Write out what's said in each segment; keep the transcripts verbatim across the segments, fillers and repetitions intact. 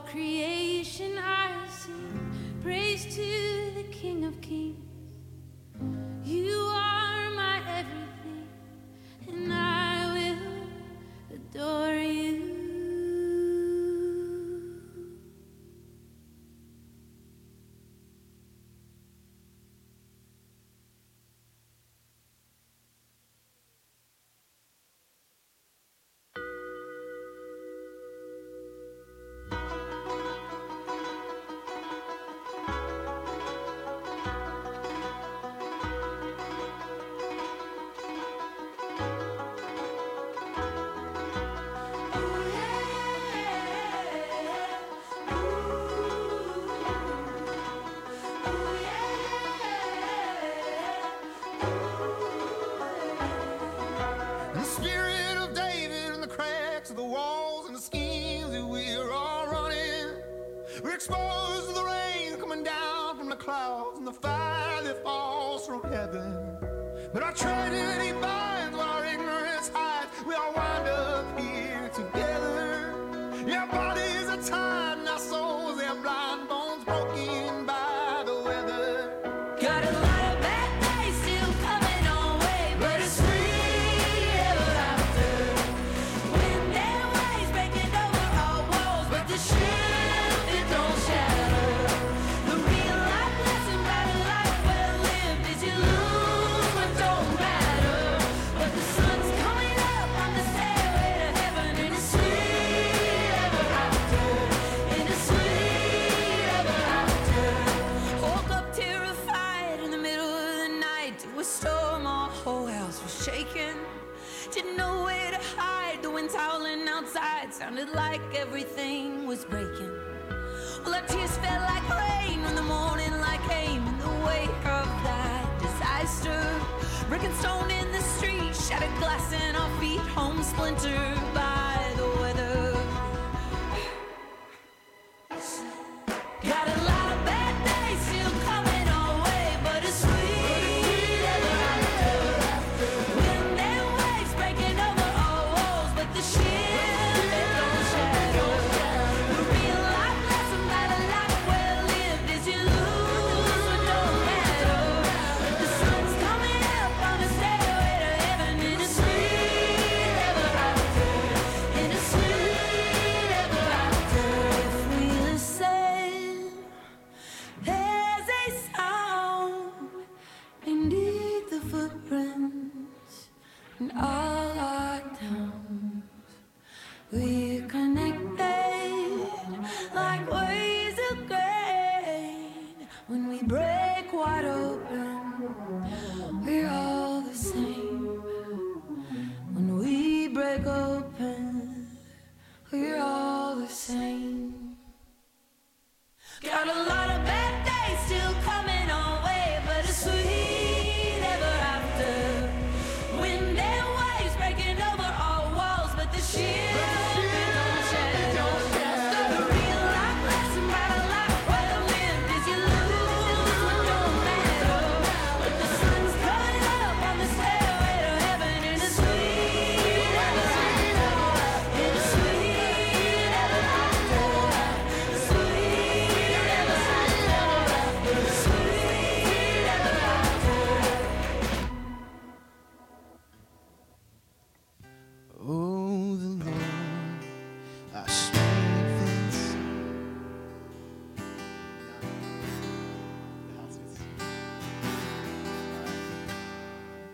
all creation I sing praise to the King of Kings. You are my everything, and I will adore you.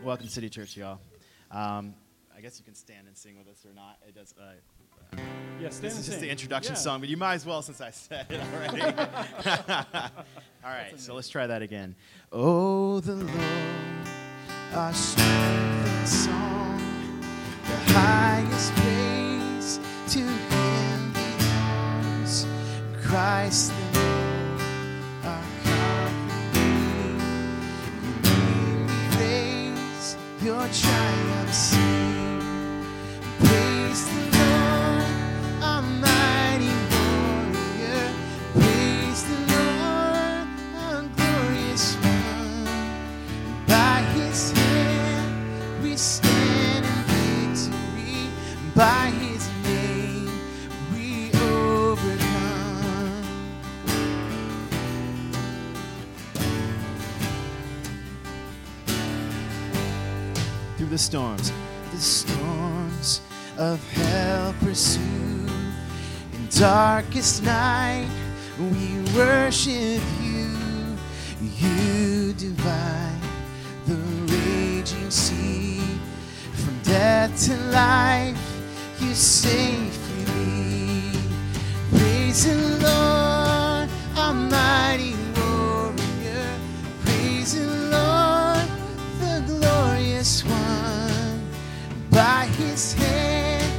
Welcome to City Church, y'all. Um, I guess you can stand and sing with us or not. It does. Uh, uh, yeah, stand this and is just sing. The introduction yeah. song, but you might as well since I said it already. All right, so let's try that again. Oh, the Lord, our strength and song, the highest praise to Him belongs. Christ the Lord, our your triumph sing, praise the Lord, our mighty warrior, praise the Lord, our glorious one. By His hand we stand in victory, by His name we overcome. the storms. The storms of hell pursue. In darkest night, we worship you. You divide the raging sea. From death to life, you safely lead. Praise the Lord, almighty warrior. Praise the Lord, the glorious one. By his hand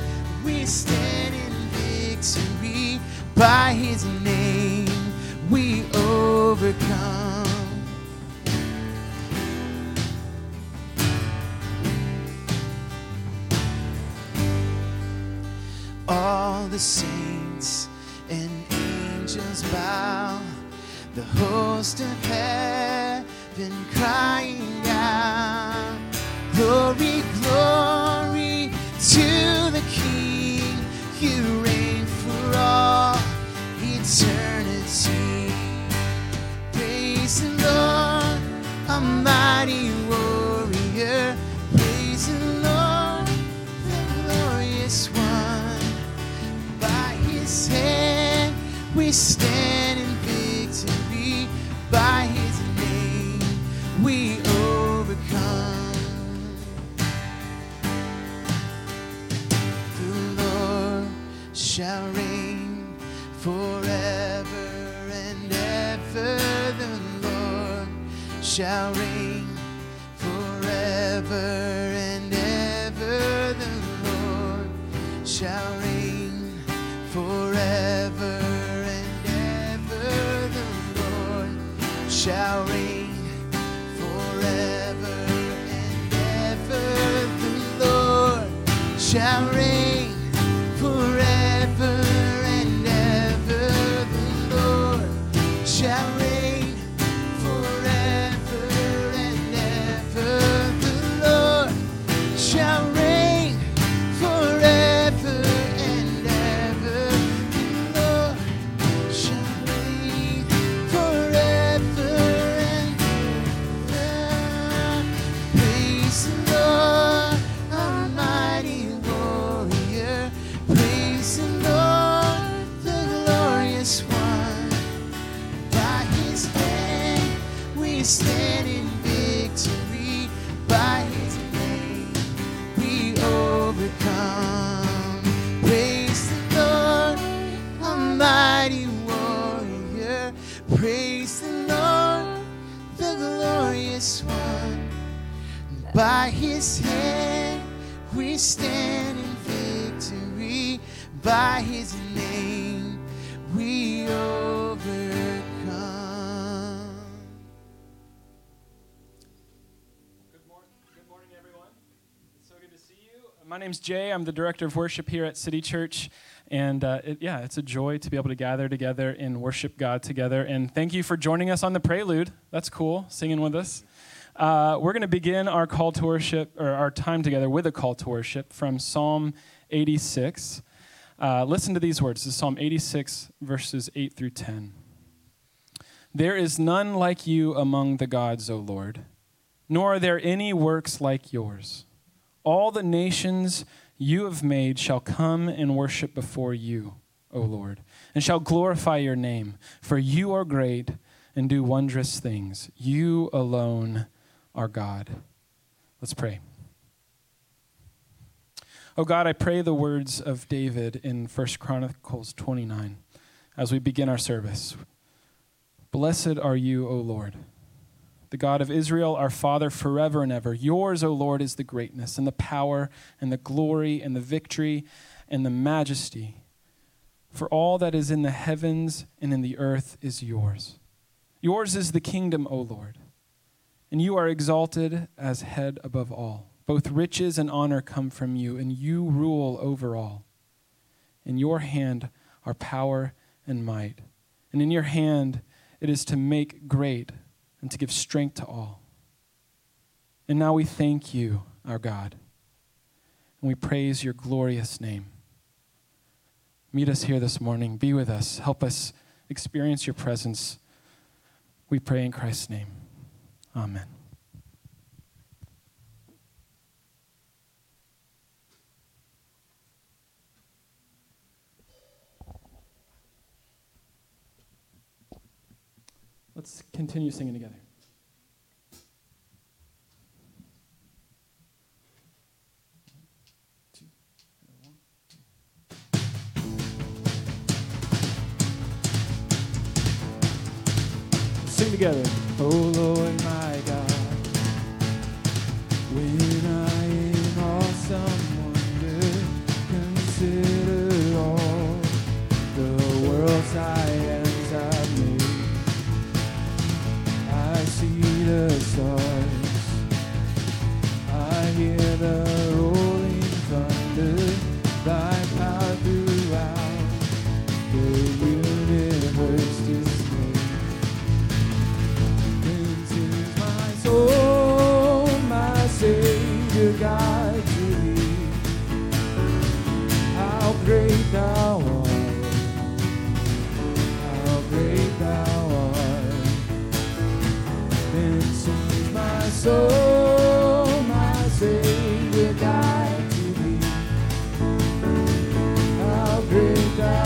we stand in victory. By his name we overcome. All the saints and angels bow, the host of heaven crying out, glory, glory to the King, you reign for all eternity. Praise the Lord, almighty warrior. Praise the Lord, the glorious one. Hand, we stand in victory. By his name we overcome. The Lord shall reign forever and ever. The Lord shall reign forever and ever. The Lord shall reign forever and ever. The Lord shall reign forever and ever. The Lord shall reign forever and ever. The Lord shall reign forever and ever. The Lord shall reign. By his hand we stand in victory. By his name we overcome. Good morning, good morning, everyone. It's so good to see you. My name's Jay. I'm the director of worship here at City Church. And uh, it, yeah, it's a joy to be able to gather together and worship God together. And thank you for joining us on the Prelude. That's cool, singing with us. Uh, we're going to begin our call to worship, or our time together with a call to worship from Psalm eighty-six. Uh, listen to these words. This is Psalm eighty-six, verses eight through ten. There is none like you among the gods, O Lord, nor are there any works like yours. All the nations you have made shall come and worship before you, O Lord, and shall glorify your name, for you are great and do wondrous things. You alone our God. Let's pray. Oh God, I pray the words of David in First Chronicles twenty-nine as we begin our service. Blessed are you, O Lord, the God of Israel, our Father forever and ever. Yours, O Lord, is the greatness and the power and the glory and the victory and the majesty. For all that is in the heavens and in the earth is yours. Yours is the kingdom, O Lord. And you are exalted as head above all. Both riches and honor come from you, and you rule over all. In your hand are power and might, and in your hand it is to make great and to give strength to all. And now we thank you, our God, and we praise your glorious name. Meet us here this morning. Be with us. Help us experience your presence. We pray in Christ's name. Amen. Let's continue singing together. Sing together. Oh Lord, my God, when I in awesome wonder consider all the world's I hands I've made, I see the stars, I hear the rolling thunder, thy power throughout the universe displays. Oh, my Savior God, to thee, how great thou art, how great thou art, then sings my soul, my Savior God, to thee, how great thou art.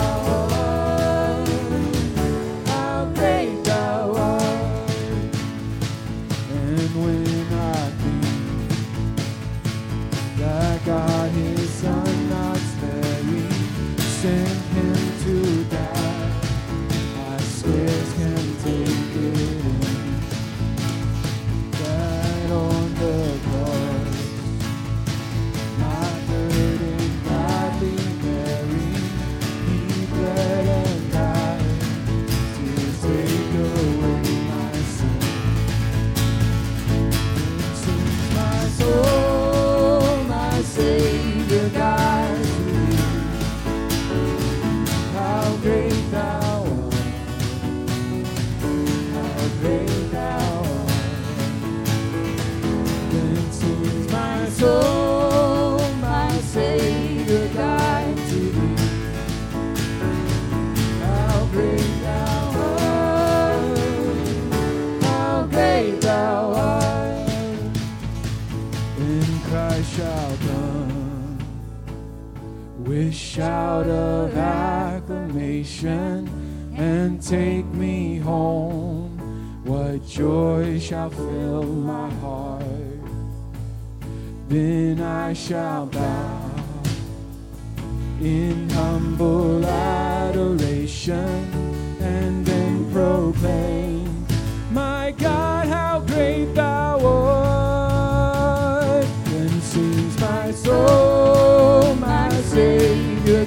Shout of acclamation and take me home. What joy shall fill my heart? Then I shall bow in humble adoration and then proclaim, my God, how great thou art. Then sings my soul, my Savior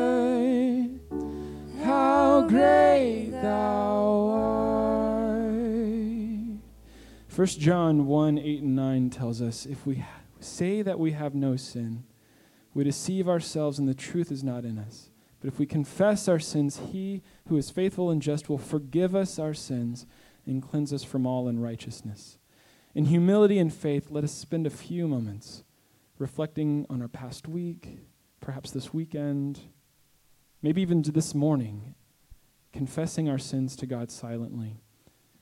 how great thou art. First John one, eight and nine tells us, if we say that we have no sin, we deceive ourselves and the truth is not in us. But if we confess our sins, he who is faithful and just will forgive us our sins and cleanse us from all unrighteousness. In humility and faith, let us spend a few moments reflecting on our past week, perhaps this weekend, maybe even this morning, confessing our sins to God silently.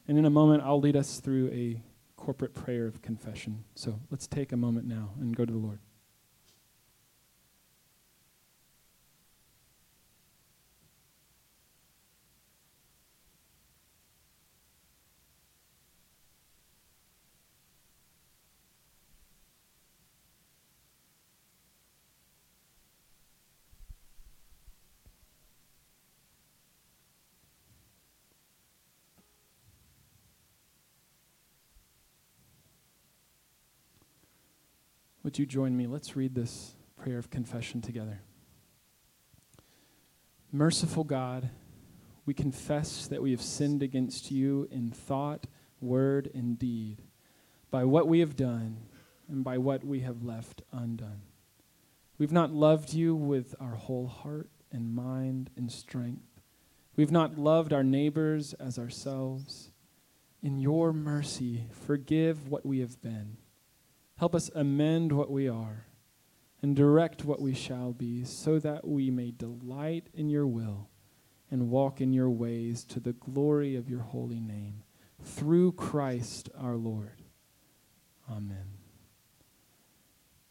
And in a moment, I'll lead us through a corporate prayer of confession. So let's take a moment now and go to the Lord. Would you join me? Let's read this prayer of confession together. Merciful God, we confess that we have sinned against you in thought, word, and deed, by what we have done and by what we have left undone. We've not loved you with our whole heart and mind and strength. We've not loved our neighbors as ourselves. In your mercy, forgive what we have been. Help us amend what we are and direct what we shall be, so that we may delight in your will and walk in your ways to the glory of your holy name. Through Christ our Lord. Amen.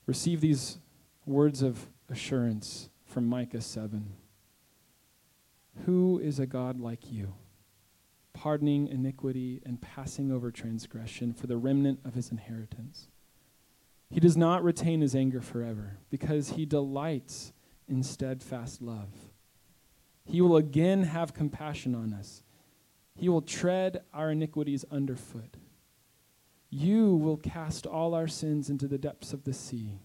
Receive these words of assurance from Micah seven. Who is a God like you, pardoning iniquity and passing over transgression for the remnant of his inheritance? He does not retain his anger forever, because he delights in steadfast love. He will again have compassion on us. He will tread our iniquities underfoot. You will cast all our sins into the depths of the sea.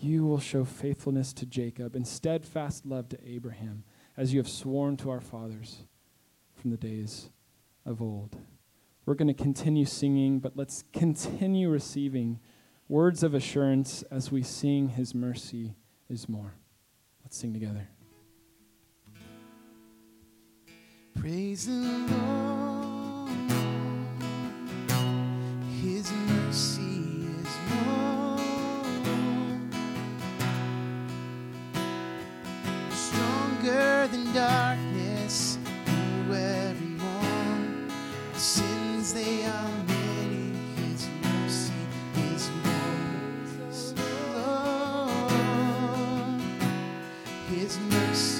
You will show faithfulness to Jacob and steadfast love to Abraham, as you have sworn to our fathers from the days of old. We're going to continue singing, but let's continue receiving words of assurance as we sing His Mercy Is More. Let's sing together. Praise the Lord, His mercy is more, stronger than darkness, through every one, the sins they are many, His mercy is more. Praise the Lord, His mercy.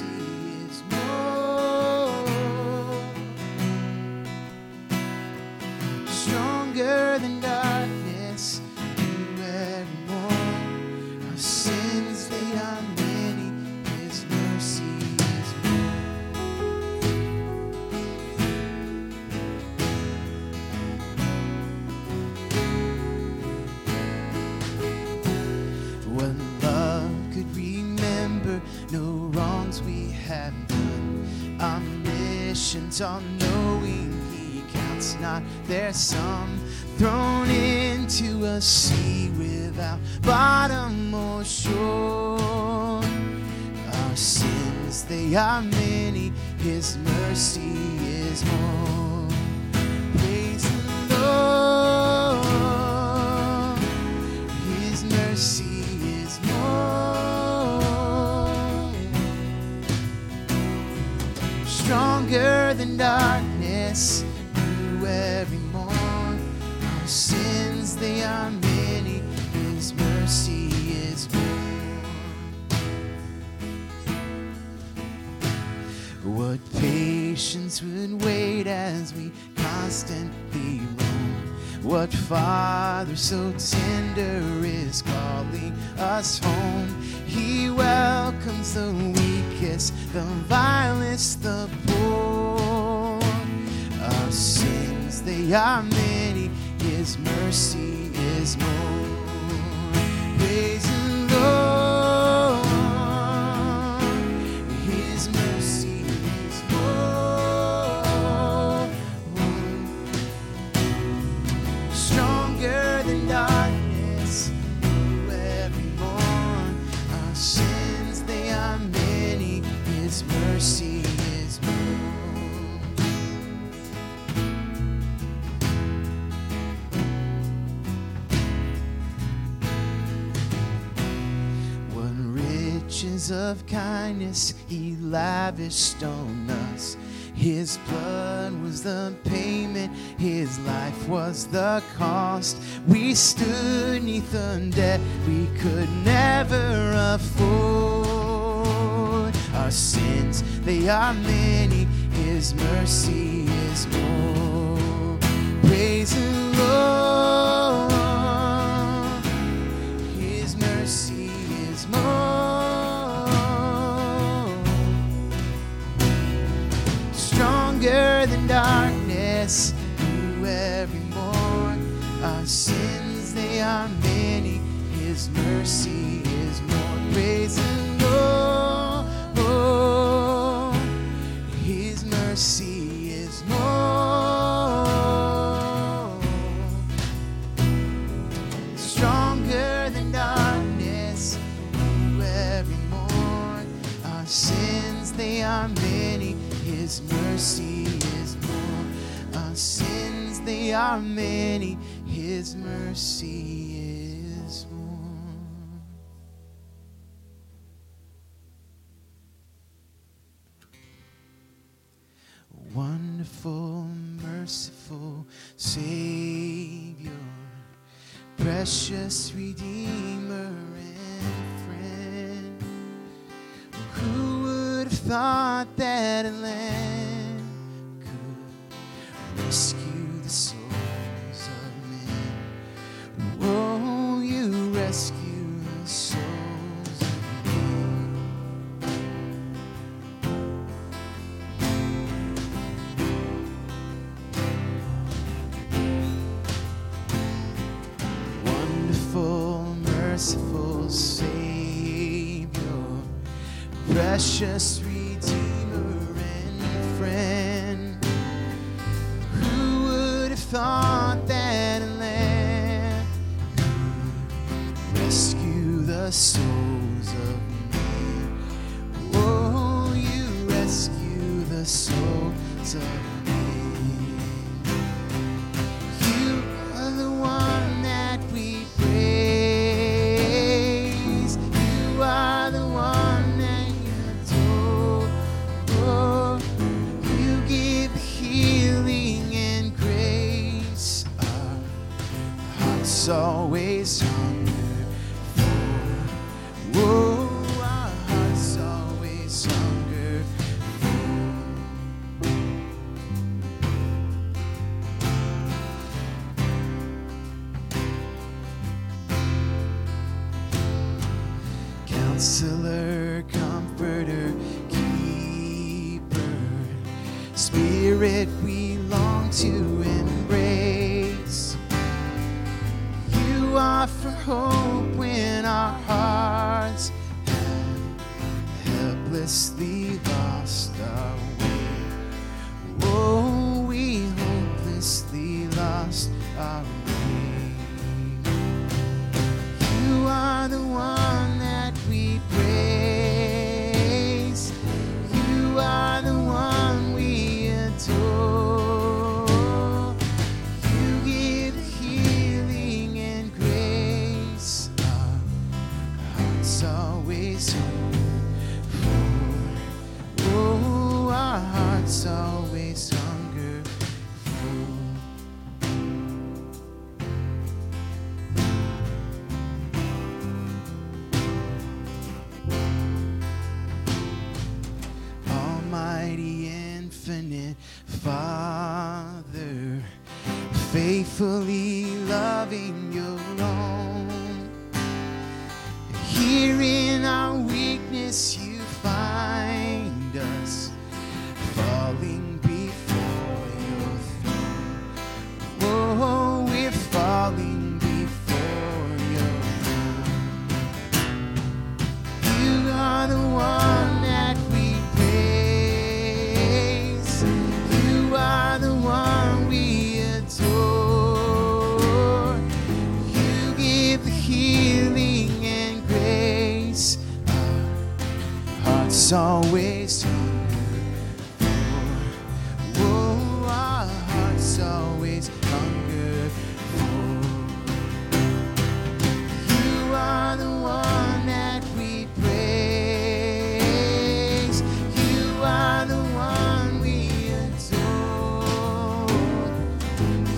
On knowing he counts not their sum, thrown into a sea without bottom or shore. Our sins, they are many, his mercy is more. Praise the Lord, his mercy is more, stronger than darkness, new every morn. Our sins, they are many, his mercy is born. What patience would wait as we constantly roam. What father so tender is calling us home. He welcomes the weakest, the vilest, the poor. Our sins, they are many, his mercy is more. Praise the Lord, his mercy is more, stronger than darkness, through every morn. Our sins, they are many, his mercy is more. Of kindness he lavished on us. His blood was the payment, his life was the cost. We stood neath a debt we could never afford. Our sins, they are many, his mercy is more. Praise the Lord, his mercy is more, stronger than darkness, through every morn. Our sins, they are many, his His mercy is more grace and more. Oh, His mercy is more. Stronger than darkness, new every morn. Our sins, they are many. His mercy is more. Our sins, they are many. His mercy is more. Wonderful, merciful Savior, precious Redeemer and friend. Who would have thought that a lamb could rescue the soul? Oh, you rescue the souls of men. Wonderful, merciful Savior, precious Redeemer and friend. Who would have thought that a lamb could rescue the souls of men? Oh, you rescue the souls of men. You are the one that we praise. You are the one that we adore. Oh, you give the healing and grace. Our hearts always hunger for. Oh, our hearts always hunger for. Counselor, comforter, keeper, Spirit we long to embrace. You offer hope when our hearts have helplessly lost our way. Oh, we hopelessly lost our way. You are the one that we praise. You are the one we adore. You give healing and grace. Our hearts always hunger for. Oh, our hearts always hunger for. Almighty, infinite Father, faithfully loving you alone. Here in our weakness you find us, falling before your throne. Oh, we're falling before your throne. You are the one that we praise. You are the one we adore. You give the healing and grace. Our hearts always hunger for. Oh, our hearts always hunger for. You are the one that we praise. You are the one we adore.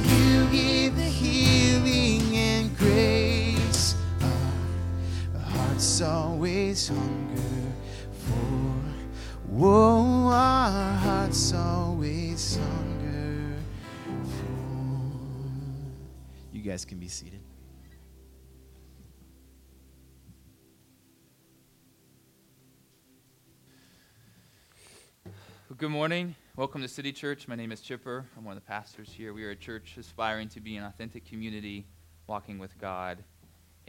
You give the healing and grace. Our hearts always hunger for. Oh, our hearts always hunger for. You guys can be seated. Well, good morning. Welcome to City Church. My name is Chipper. I'm one of the pastors here. We are a church aspiring to be an authentic community, walking with God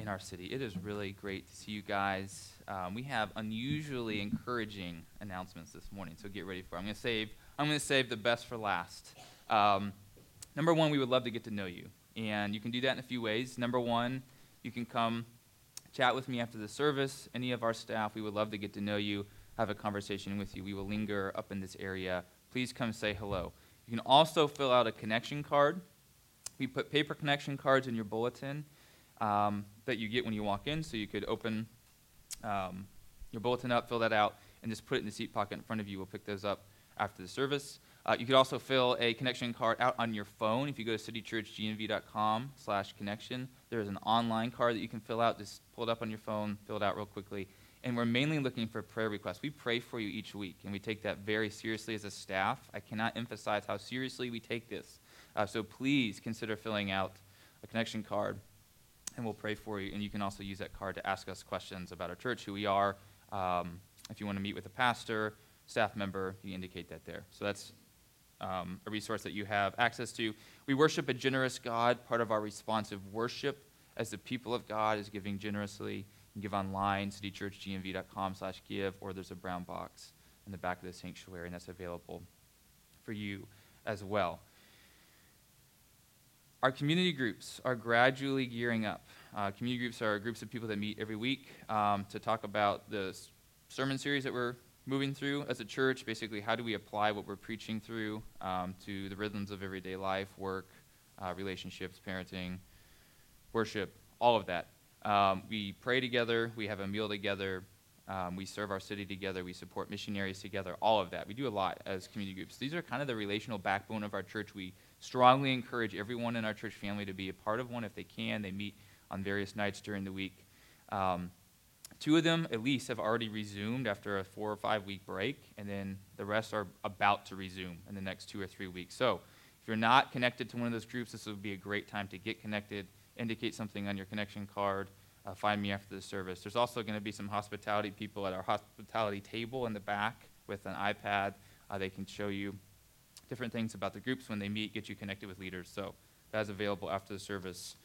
in our city. It is really great to see you guys. Um, we have unusually encouraging announcements this morning, so get ready for it. I'm going to save, I'm going to save the best for last. Um, number one, we would love to get to know you, and you can do that in a few ways. Number one, you can come chat with me after the service. Any of our staff, we would love to get to know you, have a conversation with you. We will linger up in this area. Please come say hello. You can also fill out a connection card. We put paper connection cards in your bulletin um, that you get when you walk in, so you could open um, your bulletin up, fill that out, and just put it in the seat pocket in front of you. We'll pick those up after the service. Uh, you could also fill a connection card out on your phone. If you go to citychurchgnv.com slash connection, there is an online card that you can fill out. Just pull it up on your phone, fill it out real quickly. And we're mainly looking for prayer requests. We pray for you each week, and we take that very seriously as a staff. I cannot emphasize how seriously we take this. Uh, so please consider filling out a connection card, and we'll pray for you. And you can also use that card to ask us questions about our church, who we are. Um, if you want to meet with a pastor, staff member, you indicate that there. So that's um, a resource that you have access to. We worship a generous God. Part of our responsive worship as the people of God is giving generously. You can give online, citychurchgnv.com slash give, or there's a brown box in the back of the sanctuary, and that's available for you as well. Our community groups are gradually gearing up. Uh, community groups are groups of people that meet every week um, to talk about the s- sermon series that we're moving through as a church. Basically, how do we apply what we're preaching through um, to the rhythms of everyday life, work, uh, relationships, parenting, worship, all of that. Um, we pray together. We have a meal together. Um, we serve our city together. We support missionaries together, all of that. We do a lot as community groups. These are kind of the relational backbone of our church. We strongly encourage everyone in our church family to be a part of one if they can. They meet on various nights during the week. Um, two of them, at least, have already resumed after a four or five week break, and then the rest are about to resume in the next two or three weeks. So if you're not connected to one of those groups, this would be a great time to get connected, indicate something on your connection card. Uh, find me after the service. There's also going to be some hospitality people at our hospitality table in the back with an iPad. Uh, they can show you different things about the groups when they meet, get you connected with leaders. So that's available after the service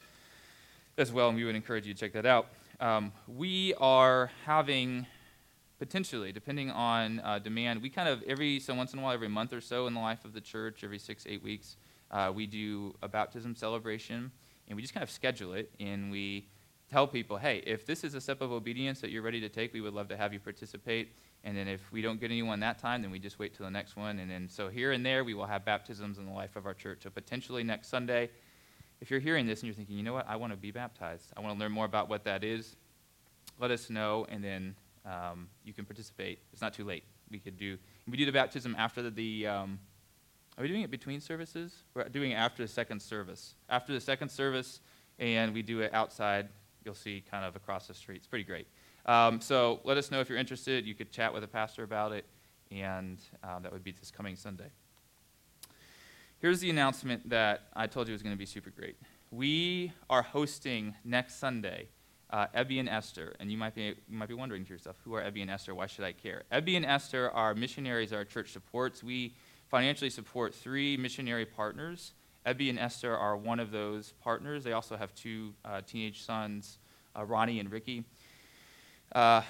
as well, and we would encourage you to check that out. Um, we are having, potentially, depending on uh, demand, we kind of every so once in a while, every month or so in the life of the church, every six, eight weeks, uh, we do a baptism celebration, and we just kind of schedule it, and we tell people, hey, if this is a step of obedience that you're ready to take, we would love to have you participate. And then if we don't get anyone that time, then we just wait till the next one. And then so here and there, we will have baptisms in the life of our church. So potentially next Sunday, if you're hearing this and you're thinking, you know what, I want to be baptized. I want to learn more about what that is. Let us know, and then um, you can participate. It's not too late. We could do we do the baptism after the, the um, are we doing it between services? We're doing it after the second service. After the second service, and we do it outside. You'll see kind of across the street. It's pretty great. Um, so let us know if you're interested. You could chat with a pastor about it, and um, that would be this coming Sunday. Here's the announcement that I told you was going to be super great. We are hosting next Sunday uh, Ebby and Esther, and you might be you might be wondering to yourself, who are Ebby and Esther? Why should I care? Ebby and Esther are missionaries our church supports. We financially support three missionary partners. Ebby and Esther are one of those partners. They also have two uh, teenage sons, uh, Ronnie and Ricky. Uh,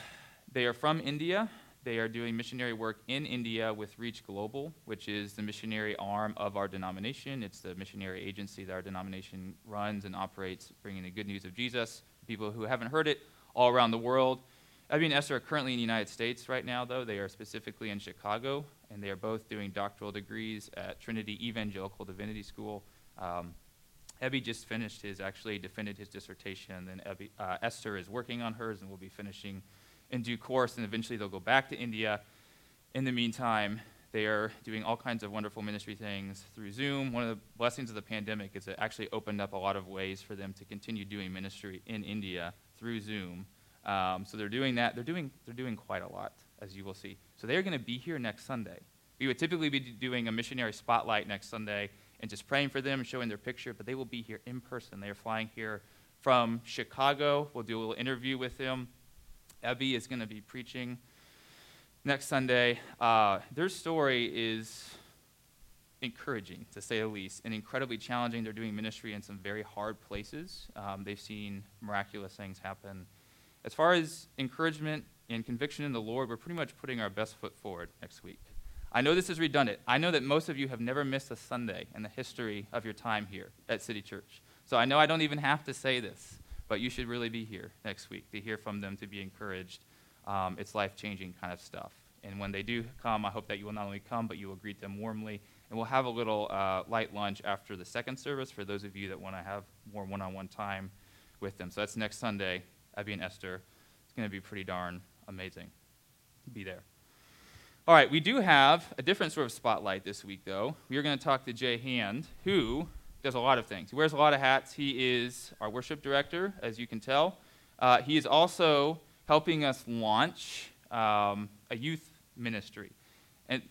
they are from India. They are doing missionary work in India with Reach Global, which is the missionary arm of our denomination. It's the missionary agency that our denomination runs and operates, bringing the good news of Jesus to people who haven't heard it all around the world. Ebby and Esther are currently in the United States right now, though. They are specifically in Chicago, and they are both doing doctoral degrees at Trinity Evangelical Divinity School. Um, Ebby just finished his, actually defended his dissertation, and Ebby, uh, Esther is working on hers and will be finishing in due course, and eventually they'll go back to India. In the meantime, they are doing all kinds of wonderful ministry things through Zoom. One of the blessings of the pandemic is it actually opened up a lot of ways for them to continue doing ministry in India through Zoom. Um, so they're doing that. They're doing they're doing quite a lot, as you will see. So they're going to be here next Sunday. We would typically be doing a missionary spotlight next Sunday and just praying for them and showing their picture, but they will be here in person. They are flying here from Chicago. We'll do a little interview with them. Ebby is going to be preaching next Sunday. Uh, their story is encouraging, to say the least, and incredibly challenging. They're doing ministry in some very hard places. Um, they've seen miraculous things happen. As far as encouragement and conviction in the Lord, we're pretty much putting our best foot forward next week. I know this is redundant. I know that most of you have never missed a Sunday in the history of your time here at City Church. So I know I don't even have to say this, but you should really be here next week to hear from them, to be encouraged. Um, it's life-changing kind of stuff. And when they do come, I hope that you will not only come, but you will greet them warmly. And we'll have a little uh, light lunch after the second service for those of you that want to have more one-on-one time with them. So that's next Sunday, Abby and Esther. It's going to be pretty darn amazing to be there. All right, we do have a different sort of spotlight this week, though. We are going to talk to Jay Hand, who does a lot of things. He wears a lot of hats. He is our worship director, as you can tell. Uh, he is also helping us launch um, a youth ministry. And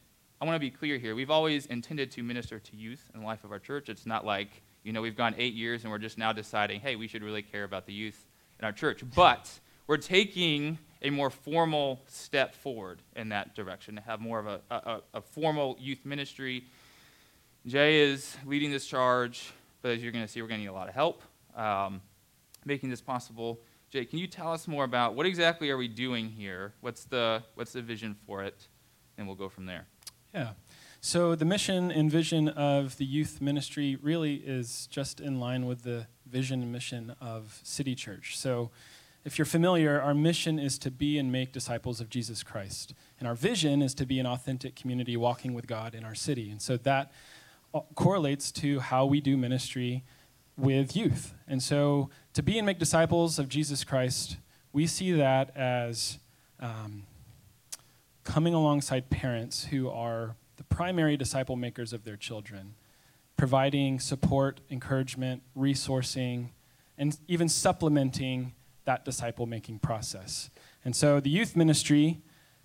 I want to be clear here. We've always intended to minister to youth in the life of our church. It's not like, you know, we've gone eight years and we're just now deciding, hey, we should really care about the youth in our church. But we're taking a more formal step forward in that direction, to have more of a, a, a formal youth ministry. Jay is leading this charge, but as you're going to see, we're going to need a lot of help um, making this possible. Jay, can you tell us more about what exactly are we doing here? What's the what's the vision for it? And we'll go from there. Yeah. So the mission and vision of the youth ministry really is just in line with the vision and mission of City Church. So if you're familiar, our mission is to be and make disciples of Jesus Christ. And our vision is to be an authentic community walking with God in our city. And so that correlates to how we do ministry with youth. And so to be and make disciples of Jesus Christ, we see that as um, coming alongside parents who are the primary disciple makers of their children, providing support, encouragement, resourcing, and even supplementing that disciple-making process. And so the youth ministry,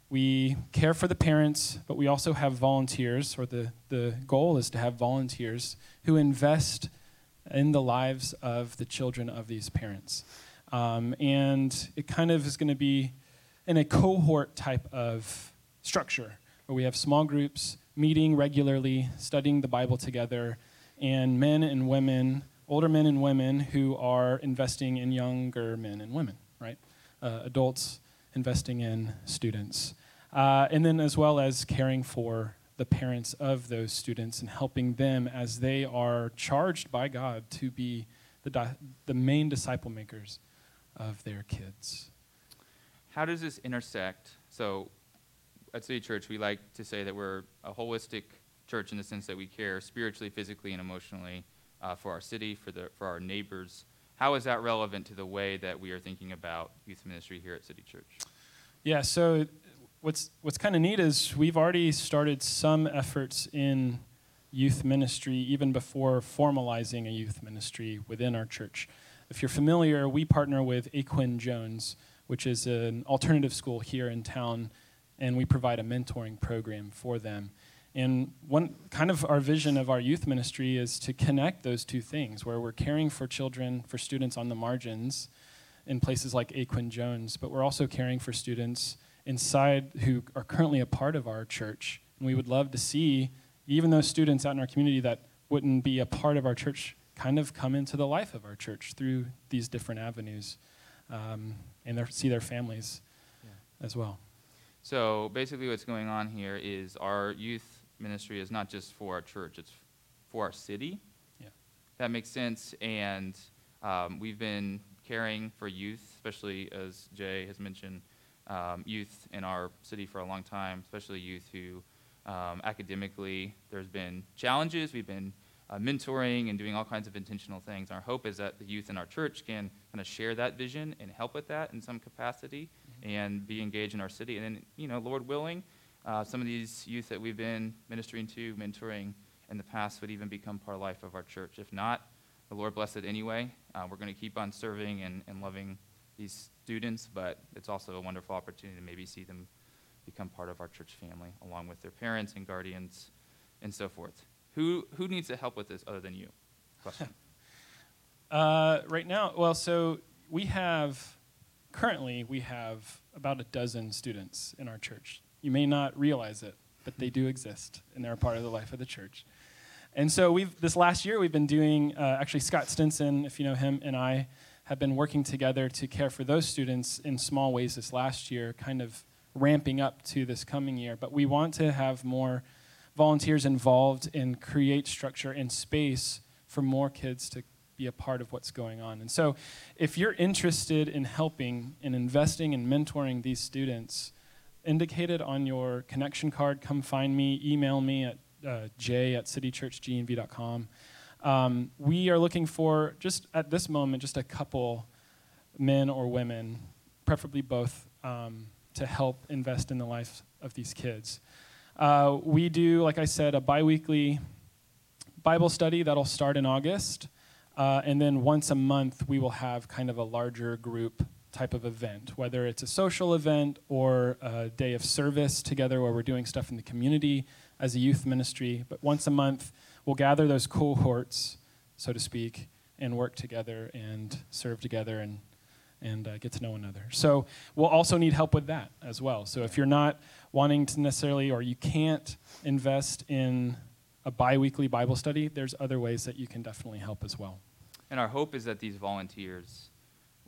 we care for the parents, but we also have volunteers, or the, the goal is to have volunteers who invest in the lives of the children of these parents. Um, and it kind of is going to be in a cohort type of structure, where we have small groups meeting regularly, studying the Bible together, and men and women, older men and women who are investing in younger men and women, right? Uh, adults investing in students. Uh, and then as well as caring for the parents of those students and helping them as they are charged by God to be the di- the main disciple makers of their kids. How does this intersect? So at City Church, we like to say that we're a holistic church in the sense that we care spiritually, physically, and emotionally uh, for our city, for the for our neighbors. How is that relevant to the way that we are thinking about youth ministry here at City Church? Yeah, so What's what's kind of neat is we've already started some efforts in youth ministry even before formalizing a youth ministry within our church. If you're familiar, we partner with Aquin Jones, which is an alternative school here in town, and we provide a mentoring program for them. And one kind of our vision of our youth ministry is to connect those two things, where we're caring for children, for students on the margins in places like Aquin Jones, but we're also caring for students inside who are currently a part of our church. And we would love to see even those students out in our community that wouldn't be a part of our church kind of come into the life of our church through these different avenues um, and their, see their families yeah. as well. So basically what's going on here is our youth ministry is not just for our church, it's for our city. Yeah, that makes sense. And um, we've been caring for youth, especially as Jay has mentioned, Um, youth in our city for a long time, especially youth who um, academically there's been challenges. We've been uh, mentoring and doing all kinds of intentional things. Our hope is that the youth in our church can kind of share that vision and help with that in some capacity mm-hmm. and be engaged in our city. And then, you know, Lord willing, uh, some of these youth that we've been ministering to, mentoring in the past would even become part of the life of our church. If not, the Lord bless it anyway. Uh, we're going to keep on serving and, and loving these students, but it's also a wonderful opportunity to maybe see them become part of our church family, along with their parents and guardians and so forth. Who who needs to help with this other than you? Question. uh, right now, well, so we have, currently we have about a dozen students in our church. You may not realize it, but they do exist, and they're a part of the life of the church. And so we've this last year we've been doing, uh, actually Scott Stinson, if you know him, and I have been working together to care for those students in small ways this last year, kind of ramping up to this coming year. But we want to have more volunteers involved and create structure and space for more kids to be a part of what's going on. And so if you're interested in helping and investing and mentoring these students, indicated on your connection card, come find me, email me at uh, j at city church g n v dot com. Um, we are looking for, just at this moment, just a couple men or women, preferably both, um, to help invest in the life of these kids. Uh, we do, like I said, a biweekly Bible study that'll start in August, uh, and then once a month we will have kind of a larger group type of event, whether it's a social event or a day of service together where we're doing stuff in the community as a youth ministry. But once a month we'll gather those cohorts, so to speak, and work together and serve together and and uh, get to know another. So we'll also need help with that as well. So if you're not wanting to necessarily, or you can't invest in a bi-weekly Bible study, there's other ways that you can definitely help as well. And our hope is that these volunteers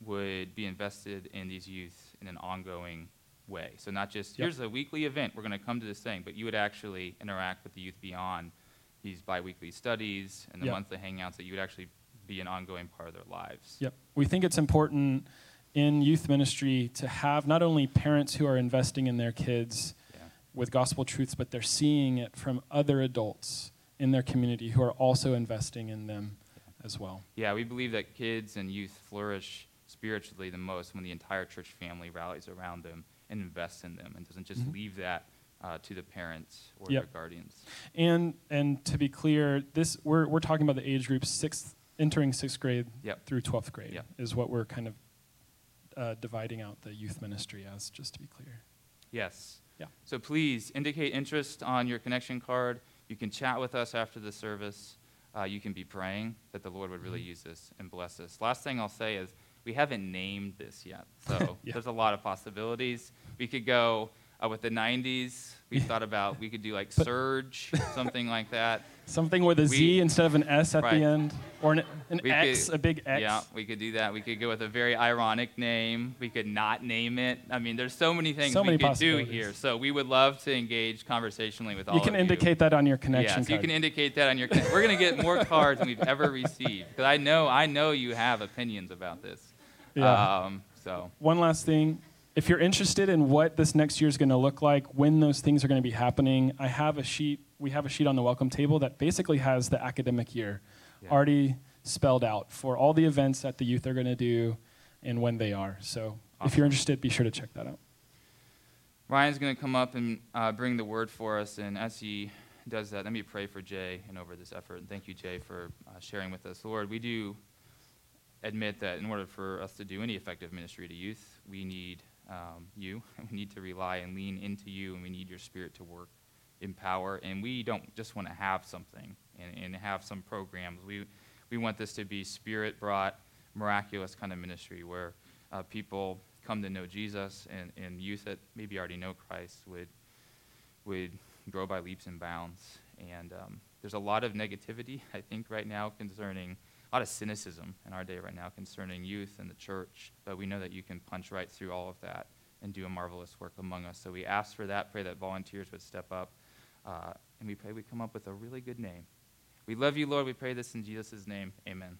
would be invested in these youth in an ongoing way. So not just, yep. Here's a weekly event, we're going to come to this thing, but you would actually interact with the youth beyond these bi-weekly studies and the yep. monthly hangouts, that you would actually be an ongoing part of their lives. Yep. We think it's important in youth ministry to have not only parents who are investing in their kids yeah. with gospel truths, but they're seeing it from other adults in their community who are also investing in them yeah. as well. Yeah, we believe that kids and youth flourish spiritually the most when the entire church family rallies around them and invests in them and doesn't just mm-hmm. leave that Uh, to the parents or yep. their guardians. And and to be clear, this we're we're talking about the age group sixth, entering sixth grade yep. through twelfth grade yep. is what we're kind of uh, dividing out the youth ministry as, just to be clear. Yes. Yeah. So please indicate interest on your connection card. You can chat with us after the service. Uh, you can be praying that the Lord would really mm-hmm. use this and bless us. Last thing I'll say is we haven't named this yet, so yeah. there's a lot of possibilities. We could go. Uh, with the nineties, we thought about we could do like Surge, something like that. Something with a we, Z instead of an S at right. the end, or an, an X, could, a big X. Yeah, we could do that. We could go with a very ironic name. We could not name it. I mean, there's so many things so we many could do here. So we would love to engage conversationally with all of you. You can indicate that on your connection yes, card. Yes, you can indicate that on your connection. We're going to get more cards than we've ever received, because I know, I know you have opinions about this. Yeah. Um, so. One last thing. If you're interested in what this next year is going to look like, when those things are going to be happening, I have a sheet. We have a sheet on the welcome table that basically has the academic year yeah. already spelled out for all the events that the youth are going to do and when they are. So awesome. If you're interested, be sure to check that out. Ryan's going to come up and uh, bring the word for us. And as he does that, let me pray for Jay and over this effort. And thank you, Jay, for uh, sharing with us. Lord, we do admit that in order for us to do any effective ministry to youth, we need Um, you. We need to rely and lean into you, and we need your spirit to work in power. And we don't just want to have something and, and have some programs. We we want this to be spirit-brought, miraculous kind of ministry where uh, people come to know Jesus, and, and youth that maybe already know Christ would would grow by leaps and bounds. And um, there's a lot of negativity, I think, right now concerning a lot of cynicism in our day right now concerning youth and the church, but we know that you can punch right through all of that and do a marvelous work among us. So we ask for that, pray that volunteers would step up, uh, and we pray we come up with a really good name. We love you, Lord. We pray this in Jesus' name. Amen.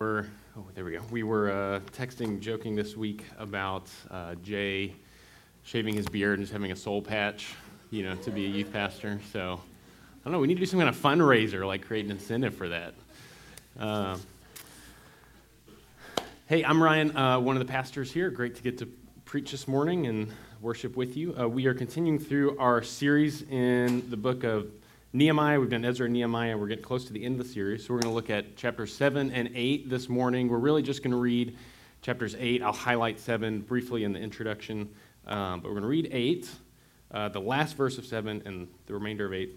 We're, oh, there we go. We were uh, texting, joking this week about uh, Jay shaving his beard and just having a soul patch, you know, to be a youth pastor. So, I don't know, we need to do some kind of fundraiser, like create an incentive for that. Uh, hey, I'm Ryan, uh, one of the pastors here. Great to get to preach this morning and worship with you. Uh, we are continuing through our series in the book of Nehemiah. We've done Ezra and Nehemiah, and we're getting close to the end of the series, so we're going to look at chapters seven and eight this morning. We're really just going to read chapters eight. I'll highlight seven briefly in the introduction, um, but we're going to read eight, uh, the last verse of seven, and the remainder of eight.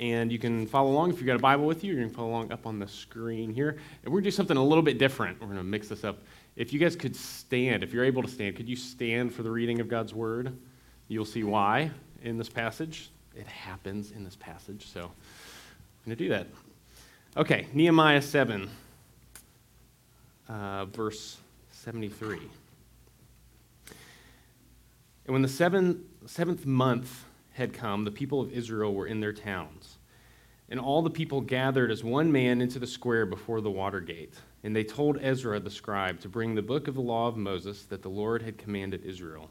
and you can follow along. If you've got a Bible with you, you're going to follow along up on the screen here. And we're going to do something a little bit different. We're going to mix this up. If you guys could stand, if you're able to stand, could you stand for the reading of God's Word? You'll see why in this passage. It happens in this passage, so I'm going to do that. Okay, Nehemiah seven, uh, verse seventy-three. And when the seven, seventh month had come, the people of Israel were in their towns. And all the people gathered as one man into the square before the water gate. And they told Ezra the scribe to bring the book of the law of Moses that the Lord had commanded Israel.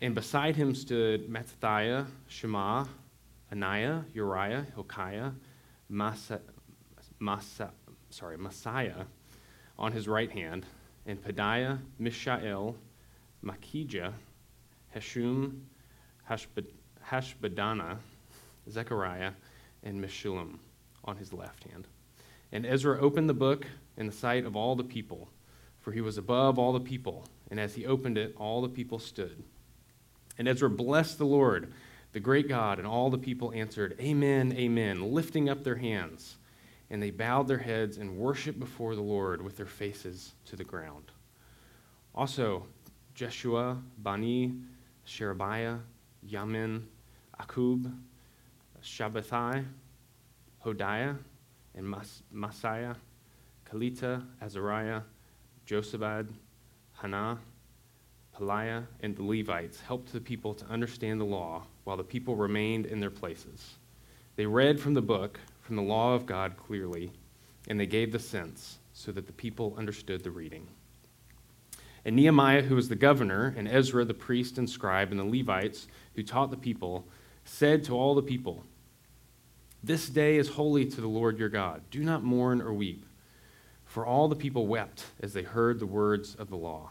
And beside him stood Mattathiah, Shema, Ananiah, Uriah, Hilkiah, Masa, Masa, sorry, Messiah on his right hand, and Padiah, Mishael, Makijah, Heshum, Hashbadana, Zechariah, and Meshullam on his left hand. And Ezra opened the book in the sight of all the people, for he was above all the people. And as he opened it, all the people stood. And Ezra blessed the Lord, the great God, and all the people answered, Amen, Amen, lifting up their hands. And they bowed their heads and worshiped before the Lord with their faces to the ground. Also, Jeshua, Bani, Sherebiah, Yamin, Akub, Shabbathai, Hodiah, and Mas- Masiah, Kalita, Azariah, Josabad, Hannah, Peliah, and the Levites helped the people to understand the law while the people remained in their places. They read from the book, from the law of God clearly, and they gave the sense so that the people understood the reading. And Nehemiah, who was the governor, and Ezra, the priest and scribe, and the Levites, who taught the people, said to all the people, This day is holy to the Lord your God. Do not mourn or weep. For all the people wept as they heard the words of the law.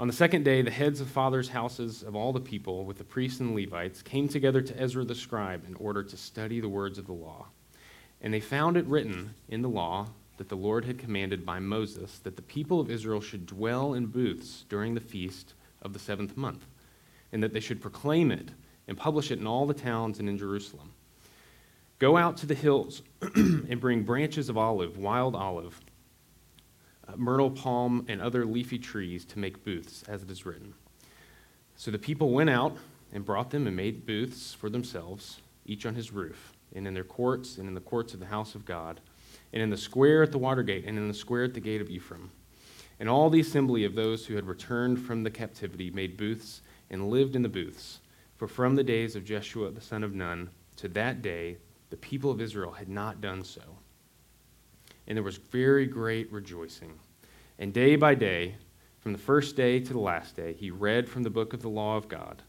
On the second day, the heads of fathers' houses of all the people, with the priests and Levites, came together to Ezra the scribe in order to study the words of the law. And they found it written in the law that the Lord had commanded by Moses that the people of Israel should dwell in booths during the feast of the seventh month, and that they should proclaim it and publish it in all the towns and in Jerusalem. Go out to the hills and bring branches of olive, wild olive, myrtle, palm, and other leafy trees to make booths, as it is written. So the people went out and brought them and made booths for themselves, each on his roof, and in their courts, and in the courts of the house of God, and in the square at the water gate, and in the square at the gate of Ephraim. And all the assembly of those who had returned from the captivity made booths and lived in the booths. For from the days of Jeshua the son of Nun to that day, the people of Israel had not done so. And there was very great rejoicing. And day by day, from the first day to the last day, he read from the book of the law of God.